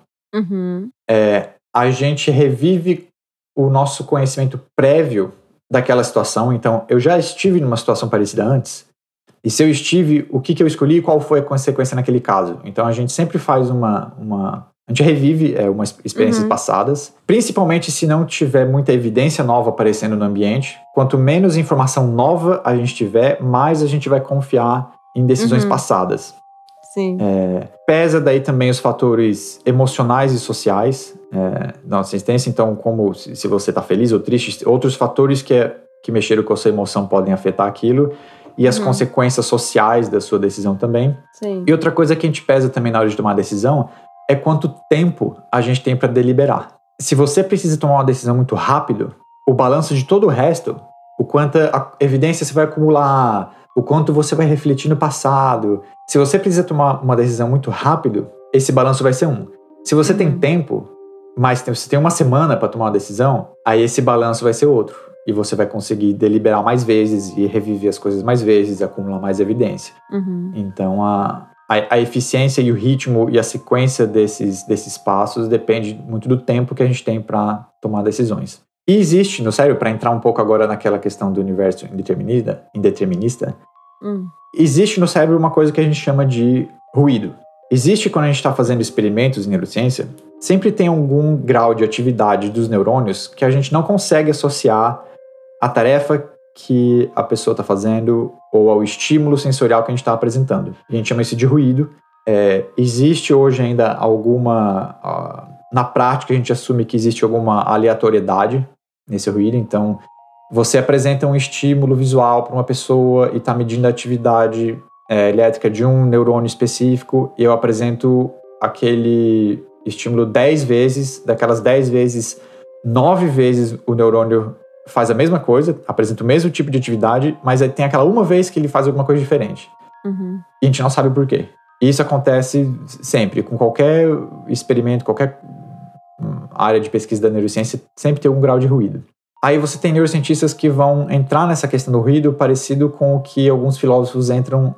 A gente revive o nosso conhecimento prévio daquela situação. Então, eu já estive numa situação parecida antes, e se eu estive, o que eu escolhi e qual foi a consequência naquele caso. Então a gente sempre faz a gente revive umas experiências passadas, principalmente se não tiver muita evidência nova aparecendo no ambiente. Quanto menos informação nova a gente tiver, mais a gente vai confiar em decisões passadas. Sim. Pesa daí também os fatores emocionais e sociais da nossa existência. Então, como se você está feliz ou triste, outros fatores que mexeram com a sua emoção podem afetar aquilo. E as consequências sociais da sua decisão também. Sim. E outra coisa que a gente pesa também na hora de tomar a decisão é quanto tempo a gente tem para deliberar. Se você precisa tomar uma decisão muito rápido, o balanço de todo o resto, o quanto a evidência você vai acumular, o quanto você vai refletir no passado. Se você precisa tomar uma decisão muito rápido, esse balanço vai ser 1. Se você tem tempo, mas você tem uma semana para tomar uma decisão, aí esse balanço vai ser outro. E você vai conseguir deliberar mais vezes e reviver as coisas mais vezes, acumular mais evidência. Então, a eficiência e o ritmo e a sequência desses passos depende muito do tempo que a gente tem para tomar decisões. E existe, no sério, para entrar um pouco agora naquela questão do universo indeterminista, existe no cérebro uma coisa que a gente chama de ruído. Existe quando a gente está fazendo experimentos em neurociência, sempre tem algum grau de atividade dos neurônios que a gente não consegue associar a tarefa que a pessoa está fazendo ou ao estímulo sensorial que a gente está apresentando. A gente chama isso de ruído. Existe hoje ainda na prática a gente assume que existe alguma aleatoriedade nesse ruído. Então, você apresenta um estímulo visual para uma pessoa e está medindo a atividade elétrica de um neurônio específico, e eu apresento aquele estímulo 10 vezes, daquelas 10 vezes, 9 vezes o neurônio faz a mesma coisa, apresenta o mesmo tipo de atividade, mas aí tem aquela uma vez que ele faz alguma coisa diferente. E a gente não sabe por quê. Isso acontece sempre, com qualquer experimento, qualquer área de pesquisa da neurociência, sempre tem algum grau de ruído. Aí você tem neurocientistas que vão entrar nessa questão do ruído, parecido com o que alguns filósofos entram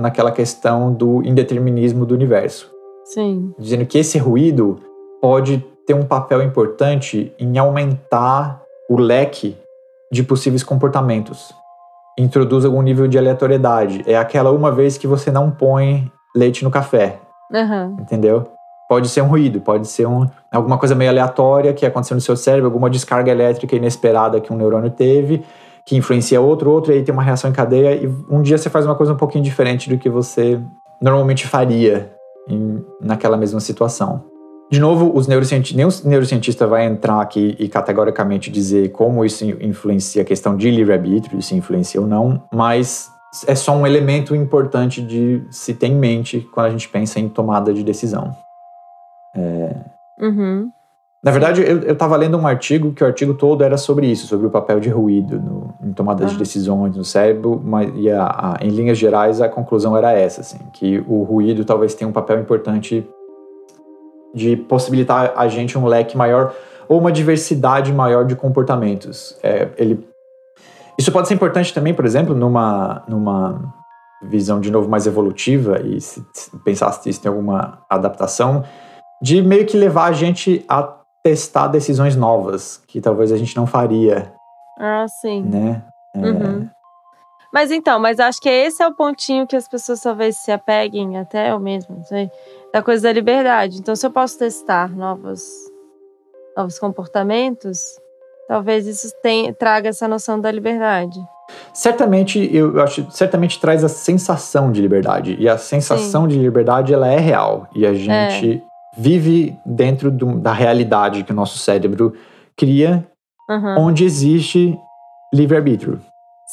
naquela questão do indeterminismo do universo. Sim. Dizendo que esse ruído pode ter um papel importante em aumentar o leque de possíveis comportamentos. Introduz algum nível de aleatoriedade. É aquela uma vez que você não põe leite no café. Entendeu? Pode ser um ruído, pode ser alguma coisa meio aleatória que aconteceu no seu cérebro, alguma descarga elétrica inesperada que um neurônio teve, que influencia outro, e aí tem uma reação em cadeia, e um dia você faz uma coisa um pouquinho diferente do que você normalmente faria naquela mesma situação. De novo, nenhum neurocientista vai entrar aqui e categoricamente dizer como isso influencia a questão de livre-arbítrio, se influencia ou não, mas é só um elemento importante de se ter em mente quando a gente pensa em tomada de decisão. Uhum. Na verdade, eu estava lendo um artigo que o artigo todo era sobre isso, sobre o papel de ruído em tomadas de decisões no cérebro, mas em linhas gerais a conclusão era essa, assim, que o ruído talvez tenha um papel importante de possibilitar a gente um leque maior ou uma diversidade maior de comportamentos. Isso pode ser importante também, por exemplo, numa visão de novo mais evolutiva, e se pensar se isso tem alguma adaptação, de meio que levar a gente a testar decisões novas, que talvez a gente não faria. Ah, sim. Né? Uhum. Mas acho que esse é o pontinho que as pessoas talvez se apeguem, até eu mesmo, não sei, da coisa da liberdade. Então, se eu posso testar novos comportamentos, talvez isso traga essa noção da liberdade. Certamente traz a sensação de liberdade. E a sensação de liberdade, ela é real. E a gente vive dentro da realidade que o nosso cérebro cria, onde existe livre-arbítrio.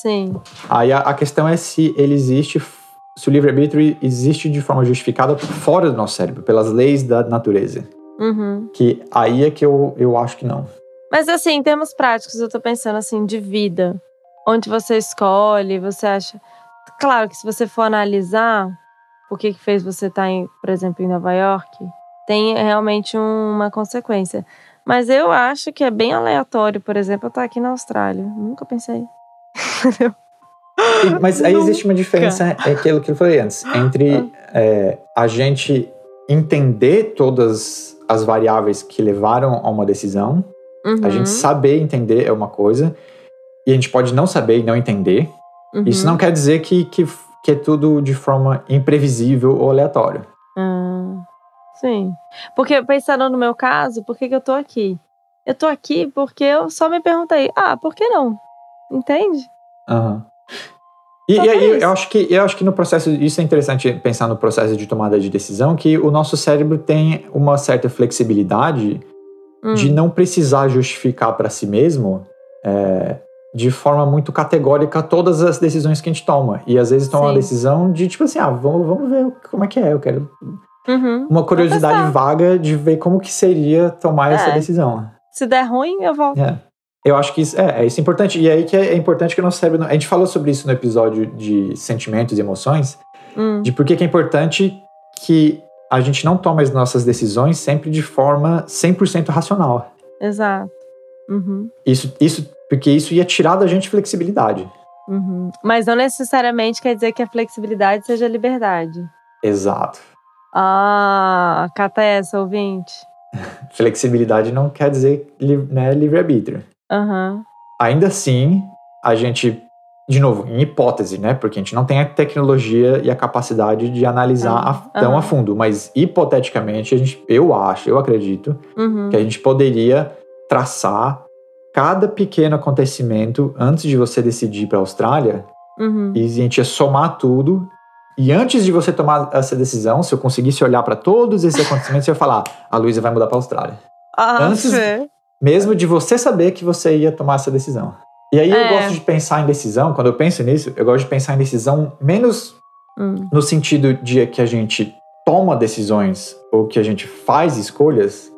Sim. Aí a questão é se o livre-arbítrio existe de forma justificada fora do nosso cérebro, pelas leis da natureza. Uhum. Que aí é que eu acho que não. Mas assim, em termos práticos, eu tô pensando assim, de vida. Onde você escolhe, você acha... Claro que se você for analisar o que fez você estar, por exemplo, em Nova York... Tem realmente uma consequência. Mas eu acho que é bem aleatório, por exemplo, eu estar aqui na Austrália. Nunca pensei. Mas aí existe uma diferença, é aquilo que eu falei antes, entre a gente entender todas as variáveis que levaram a uma decisão, a gente saber entender é uma coisa, e a gente pode não saber e não entender. Uhum. Isso não quer dizer que é tudo de forma imprevisível ou aleatória. Sim, porque pensando no meu caso, por que eu tô aqui? Eu tô aqui porque eu só me perguntei, por que não? Entende? Uhum. E aí eu acho que no processo, isso é interessante pensar no processo de tomada de decisão, que o nosso cérebro tem uma certa flexibilidade de não precisar justificar para si mesmo de forma muito categórica todas as decisões que a gente toma. E às vezes toma uma decisão de tipo assim, vamos ver como é que é, eu quero... Uhum, uma curiosidade vaga de ver como que seria tomar essa decisão. Se der ruim, eu volto. Eu acho que isso é importante. E aí que é importante que o nosso cérebro... A gente falou sobre isso no episódio de sentimentos e emoções, de por que é importante que a gente não tome as nossas decisões sempre de forma 100% racional. Exato. Uhum. Isso, porque isso ia tirar da gente flexibilidade. Uhum. Mas não necessariamente quer dizer que a flexibilidade seja liberdade. Exato. Cata essa, ouvinte. Flexibilidade não quer dizer livre-arbítrio. Uhum. Ainda assim, a gente, de novo, em hipótese, né? Porque a gente não tem a tecnologia e a capacidade de analisar tão a fundo. Mas, hipoteticamente, eu acredito que a gente poderia traçar cada pequeno acontecimento antes de você decidir para a Austrália. E a gente ia somar tudo... E antes de você tomar essa decisão, se eu conseguisse olhar para todos esses acontecimentos, eu ia falar, a Luiza vai mudar para a Austrália. Antes mesmo de você saber que você ia tomar essa decisão. E aí eu gosto de pensar em decisão, quando eu penso nisso, eu gosto de pensar em decisão menos no sentido de que a gente toma decisões ou que a gente faz escolhas,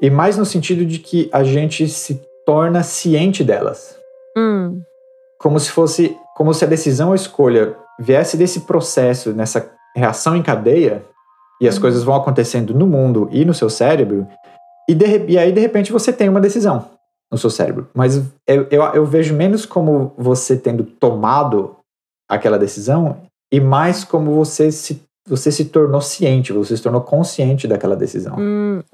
e mais no sentido de que a gente se torna ciente delas. Como se a decisão ou escolha viesse desse processo, nessa reação em cadeia, e as coisas vão acontecendo no mundo e no seu cérebro, e aí, de repente, você tem uma decisão no seu cérebro. Mas eu vejo menos como você tendo tomado aquela decisão, e mais como você se tornou ciente, você se tornou consciente daquela decisão.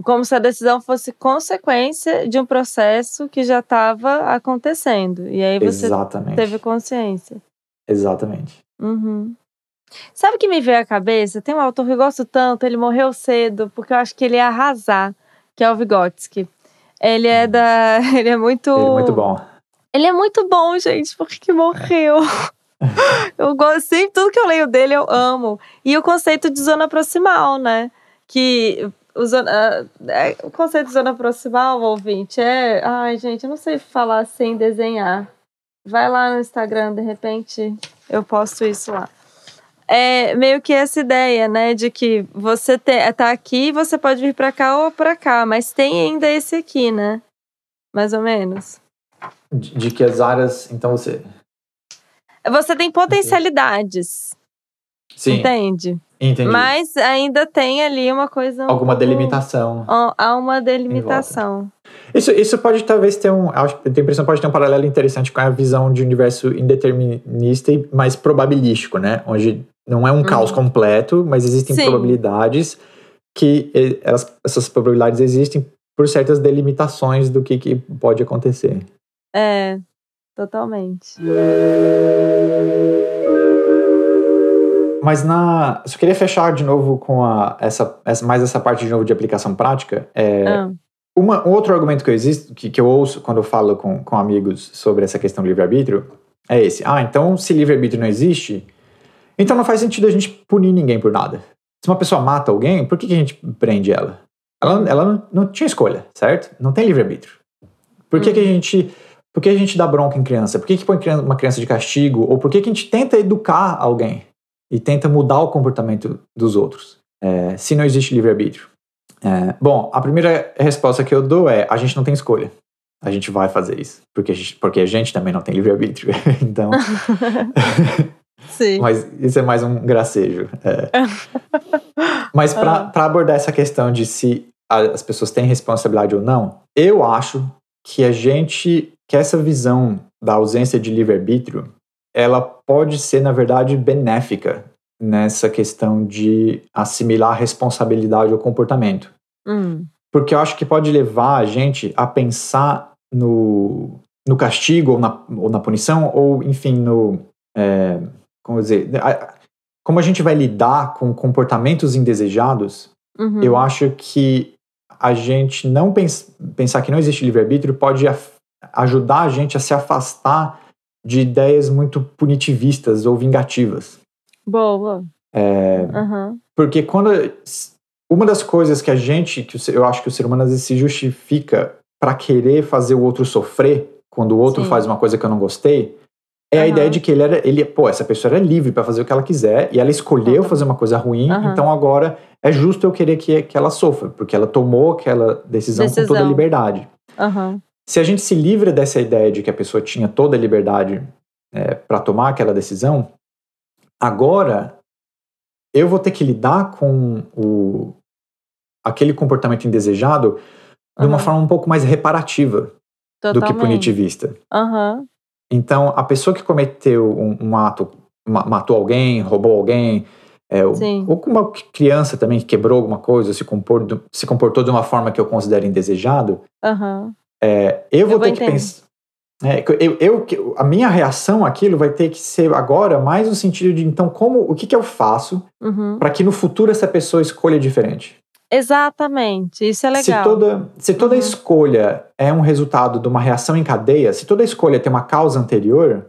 Como se a decisão fosse consequência de um processo que já estava acontecendo. E aí você teve consciência. Exatamente. Uhum. Sabe o que me veio à cabeça? Tem um autor que eu gosto tanto, ele morreu cedo, porque eu acho que ele ia arrasar, que é o Vygotsky. Ele é da... Ele é muito bom. Ele é muito bom, gente, porque morreu. Eu gosto, sempre tudo que eu leio dele eu amo. E o conceito de zona proximal, né? Que o conceito de zona proximal, ouvinte, ai, gente, eu não sei falar sem desenhar. Vai lá no Instagram, de repente... Eu posto isso lá. É meio que essa ideia, né, de que você tá aqui, você pode vir pra cá ou pra cá, mas tem ainda esse aqui, né? Mais ou menos. De que as áreas, então você... Você tem potencialidades. Sim. Entende? Entendi. Mas ainda tem ali uma coisa... Alguma delimitação. Há uma delimitação. Isso pode talvez ter um... Acho, eu tenho a impressão que pode ter um paralelo interessante com a visão de universo indeterminista e mais probabilístico, né? Onde não é um caos completo, mas existem probabilidades que essas probabilidades existem por certas delimitações do que pode acontecer. É, totalmente. Mas só queria fechar de novo com mais essa parte de novo de aplicação prática. Um outro argumento que eu ouço quando eu falo com amigos sobre essa questão do livre-arbítrio é esse. Então se livre-arbítrio não existe, então não faz sentido a gente punir ninguém por nada. Se uma pessoa mata alguém, por que a gente prende ela? Ela não tinha escolha, certo? Não tem livre-arbítrio. Por que a gente dá bronca em criança? Por que põe uma criança de castigo? Ou por que a gente tenta educar alguém e tenta mudar o comportamento dos outros, se não existe livre-arbítrio? Bom, a primeira resposta que eu dou é: a gente não tem escolha. A gente vai fazer isso. Porque a gente também não tem livre-arbítrio. Então... Sim. Mas isso é mais um gracejo. Mas para abordar essa questão de se as pessoas têm responsabilidade ou não, eu acho que essa visão da ausência de livre-arbítrio, ela pode ser, na verdade, benéfica nessa questão de assimilar a responsabilidade ao comportamento. Porque eu acho que pode levar a gente a pensar no castigo ou na punição, ou, enfim, como a gente vai lidar com comportamentos indesejados. Eu acho que a gente não pensar que não existe livre-arbítrio pode ajudar a gente a se afastar de ideias muito punitivistas ou vingativas. Boa. Porque quando... Uma das coisas que eu acho que o ser humano às vezes se justifica para querer fazer o outro sofrer, quando o outro faz uma coisa que eu não gostei, é a ideia de que essa pessoa era livre para fazer o que ela quiser e ela escolheu fazer uma coisa ruim, então agora é justo eu querer que ela sofra, porque ela tomou aquela decisão com toda a liberdade. Se a gente se livra dessa ideia de que a pessoa tinha toda a liberdade para tomar aquela decisão, agora eu vou ter que lidar com aquele comportamento indesejado de uma forma um pouco mais reparativa do que punitivista. Então, a pessoa que cometeu um ato, matou alguém, roubou alguém, ou uma criança também que quebrou alguma coisa, se comportou de uma forma que eu considero indesejado, eu vou ter que pensar... A minha reação àquilo vai ter que ser agora mais no sentido de, então, o que eu faço para que no futuro essa pessoa escolha diferente? Exatamente, isso é legal. Se toda escolha é um resultado de uma reação em cadeia, se toda escolha tem uma causa anterior,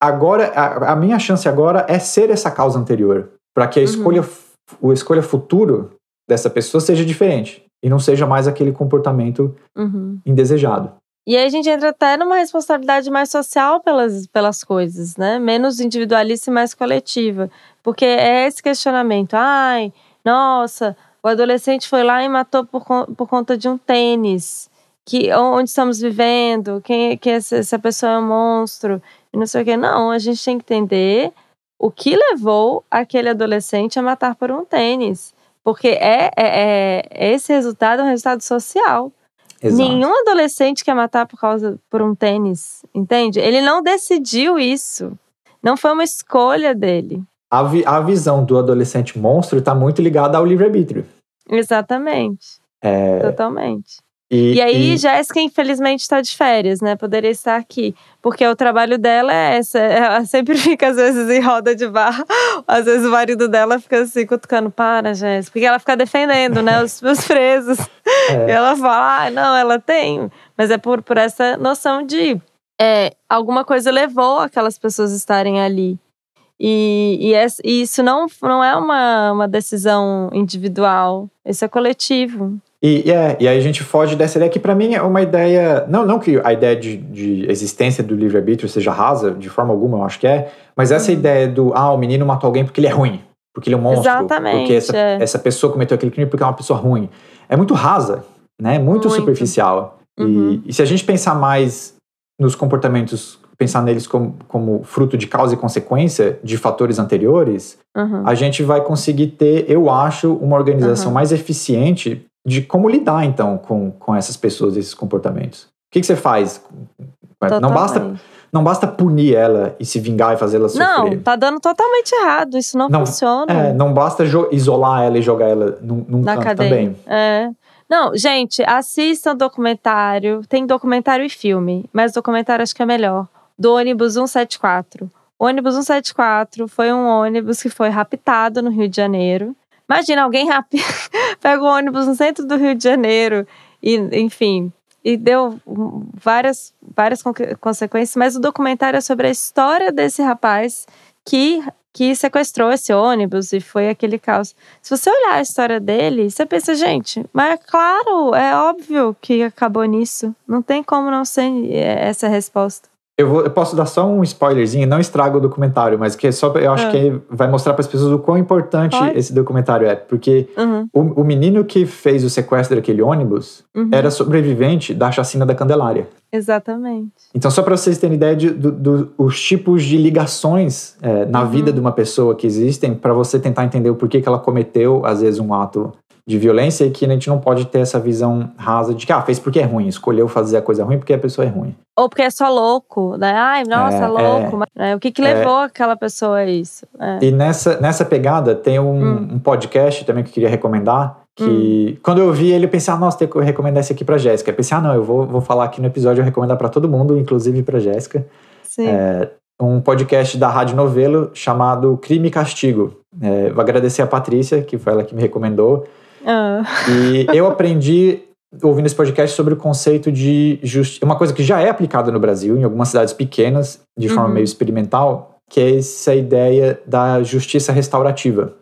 agora a minha chance agora é ser essa causa anterior, para que a escolha futuro dessa pessoa seja diferente e não seja mais aquele comportamento indesejado. E aí a gente entra até numa responsabilidade mais social pelas coisas, né? Menos individualista e mais coletiva. Porque é esse questionamento. Ai, nossa, o adolescente foi lá e matou por conta de um tênis. Onde estamos vivendo? Quem essa pessoa é um monstro? E não sei o quê. Não, a gente tem que entender o que levou aquele adolescente a matar por um tênis. Porque esse resultado é um resultado social. Exato. Nenhum adolescente quer matar por um tênis, entende? Ele não decidiu isso. Não foi uma escolha dele. A visão do adolescente monstro está muito ligada ao livre-arbítrio. Exatamente. Totalmente. E aí, Jéssica, infelizmente, está de férias, né? Poderia estar aqui. Porque o trabalho dela é essa. Ela sempre fica, às vezes, em roda de bar. Às vezes o marido dela fica assim, cutucando. Para, Jéssica. Porque ela fica defendendo, né? Os presos. E ela fala, não, ela tem. Mas é por essa noção de... alguma coisa levou aquelas pessoas estarem ali. E isso não é uma decisão individual. Isso é coletivo. E aí a gente foge dessa ideia que, para mim, é uma ideia... Não que a ideia de existência do livre-arbítrio seja rasa, de forma alguma, eu acho que é, mas essa ideia do, o menino matou alguém porque ele é ruim, porque ele é um monstro, exatamente, porque essa pessoa cometeu aquele crime porque é uma pessoa ruim. É muito rasa, né? Muito superficial. Uhum. E se a gente pensar mais nos comportamentos, pensar neles como fruto de causa e consequência de fatores anteriores, a gente vai conseguir ter, eu acho, uma organização mais eficiente de como lidar, então, com essas pessoas, esses comportamentos. O que você faz? Não basta punir ela e se vingar e fazer ela sofrer. Não, tá dando totalmente errado. Isso não funciona. Não basta isolar ela e jogar ela num canto cadeia. Também. É. Não, gente, assistam documentário. Tem documentário e filme, mas documentário acho que é melhor. Do Ônibus 174. O Ônibus 174 foi um ônibus que foi raptado no Rio de Janeiro. Imagina, alguém pega o ônibus no centro do Rio de Janeiro e, enfim, e deu várias consequências, mas o documentário é sobre a história desse rapaz que sequestrou esse ônibus e foi aquele caos. Se você olhar a história dele, você pensa, gente, mas é claro, é óbvio que acabou nisso. Não tem como não ser essa resposta. Eu posso dar só um spoilerzinho, não estrago o documentário, mas que só, eu acho que vai mostrar para as pessoas o quão importante esse documentário é. Porque o menino que fez o sequestro daquele ônibus era sobrevivente da Chacina da Candelária. Exatamente. Então, só para vocês terem ideia dos tipos de ligações na vida de uma pessoa que existem, para você tentar entender o porquê que ela cometeu, às vezes, um ato de violência, e que a gente não pode ter essa visão rasa de que, fez porque é ruim, escolheu fazer a coisa ruim porque a pessoa é ruim. Ou porque é só louco, né? Ai, nossa, louco. Mas, né? O que levou aquela pessoa a isso? É. E nessa pegada, tem um podcast também que eu queria recomendar, que quando eu vi ele, eu pensei, nossa, tem que recomendar esse aqui pra Jéssica. Eu pensei, não, eu vou falar aqui no episódio, eu recomendar pra todo mundo, inclusive pra Jéssica. Sim. Um podcast da Rádio Novelo chamado Crime e Castigo. Vou agradecer a Patrícia, que foi ela que me recomendou. E eu aprendi ouvindo esse podcast sobre o conceito de justiça, uma coisa que já é aplicada no Brasil em algumas cidades pequenas, de forma meio experimental, que é essa ideia da justiça restaurativa,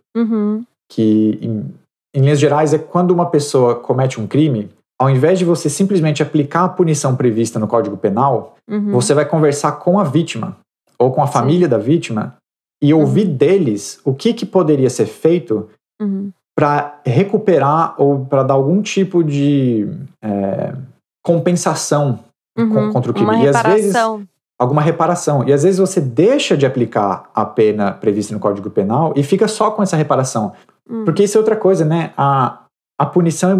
que em linhas gerais é quando uma pessoa comete um crime, ao invés de você simplesmente aplicar a punição prevista no Código Penal, você vai conversar com a vítima ou com a família da vítima e ouvir deles o que poderia ser feito para recuperar ou para dar algum tipo de compensação contra o crime. Uma reparação. E às vezes, alguma reparação. E às vezes você deixa de aplicar a pena prevista no Código Penal e fica só com essa reparação. Porque isso é outra coisa, né? A punição é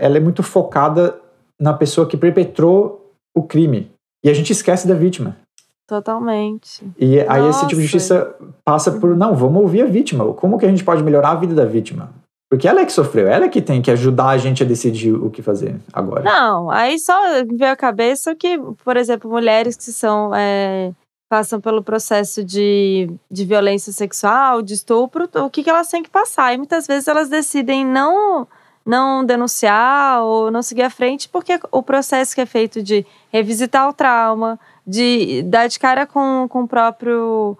ela é muito focada na pessoa que perpetrou o crime. E a gente esquece da vítima. Totalmente. E aí esse tipo de justiça passa por, vamos ouvir a vítima. Como que a gente pode melhorar a vida da vítima? Porque ela é que sofreu, ela é que tem que ajudar a gente a decidir o que fazer agora. Não, aí só me veio a cabeça que, por exemplo, mulheres que são passam pelo processo de violência sexual, de estupro, o que elas têm que passar. E muitas vezes elas decidem não denunciar ou não seguir à frente, porque o processo que é feito de revisitar o trauma, de dar de cara com o próprio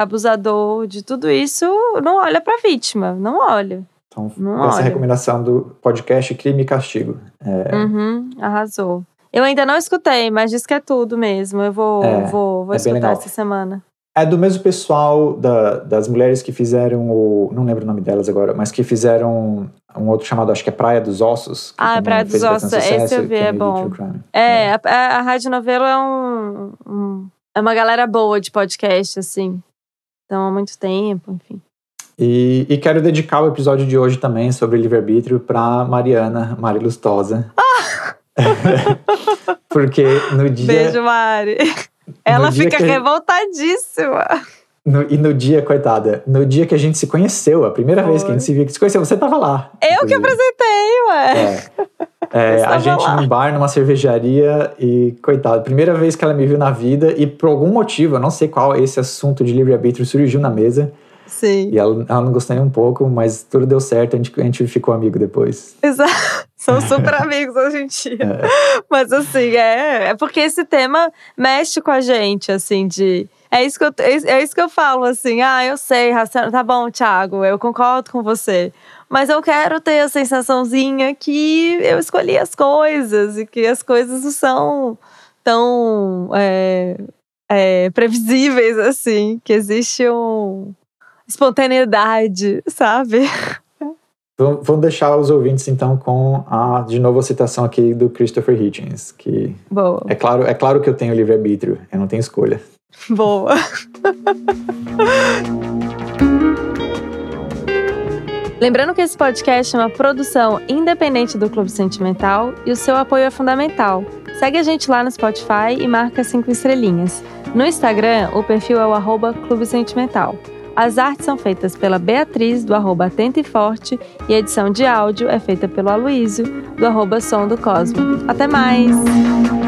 abusador, de tudo isso, não olha para a vítima, não olha. Então, não essa olha. Recomendação do podcast Crime e Castigo. Arrasou. Eu ainda não escutei, mas diz que é tudo mesmo. Eu vou escutar essa semana. É do mesmo pessoal das mulheres que fizeram não lembro o nome delas agora, mas que fizeram um outro chamado, acho que é Praia dos Ossos. Praia dos Ossos, esse eu vi, é bom. A Rádio Novelo é é uma galera boa de podcast, assim. Então, há muito tempo, enfim. E quero dedicar o episódio de hoje também sobre livre-arbítrio pra Mari Lustosa. Porque no dia... Beijo, Mari! Ela fica revoltadíssima. No dia, coitada, no dia que a gente se conheceu, a primeira vez que a gente se viu, que se conheceu, você tava lá. Eu inclusive. Que apresentei, a gente lá. Num bar, numa cervejaria e, coitada, primeira vez que ela me viu na vida e por algum motivo, eu não sei qual, esse assunto de livre-arbítrio surgiu na mesa. Sim. E ela não gostou nem um pouco, mas tudo deu certo, a gente ficou amigo depois. Exato. São super amigos hoje em dia. Mas assim, é porque esse tema mexe com a gente, assim, de... É isso que eu falo, assim. Ah, eu sei, tá bom, Thiago, eu concordo com você. Mas eu quero ter a sensaçãozinha que eu escolhi as coisas e que as coisas não são tão previsíveis, assim. Que existe uma espontaneidade, sabe? Vou deixar os ouvintes, então, com de novo a citação aqui do Christopher Hitchens, que boa. É claro que eu tenho livre-arbítrio, eu não tenho escolha. Boa! Lembrando que esse podcast é uma produção independente do Clube Sentimental e o seu apoio é fundamental. Segue a gente lá no Spotify e marca 5 estrelinhas. No Instagram, o perfil é o @clubesentimental. As artes são feitas pela Beatriz, do @Tente Forte, e a edição de áudio é feita pelo Aloysio, do @Som do Cosmo. Até mais!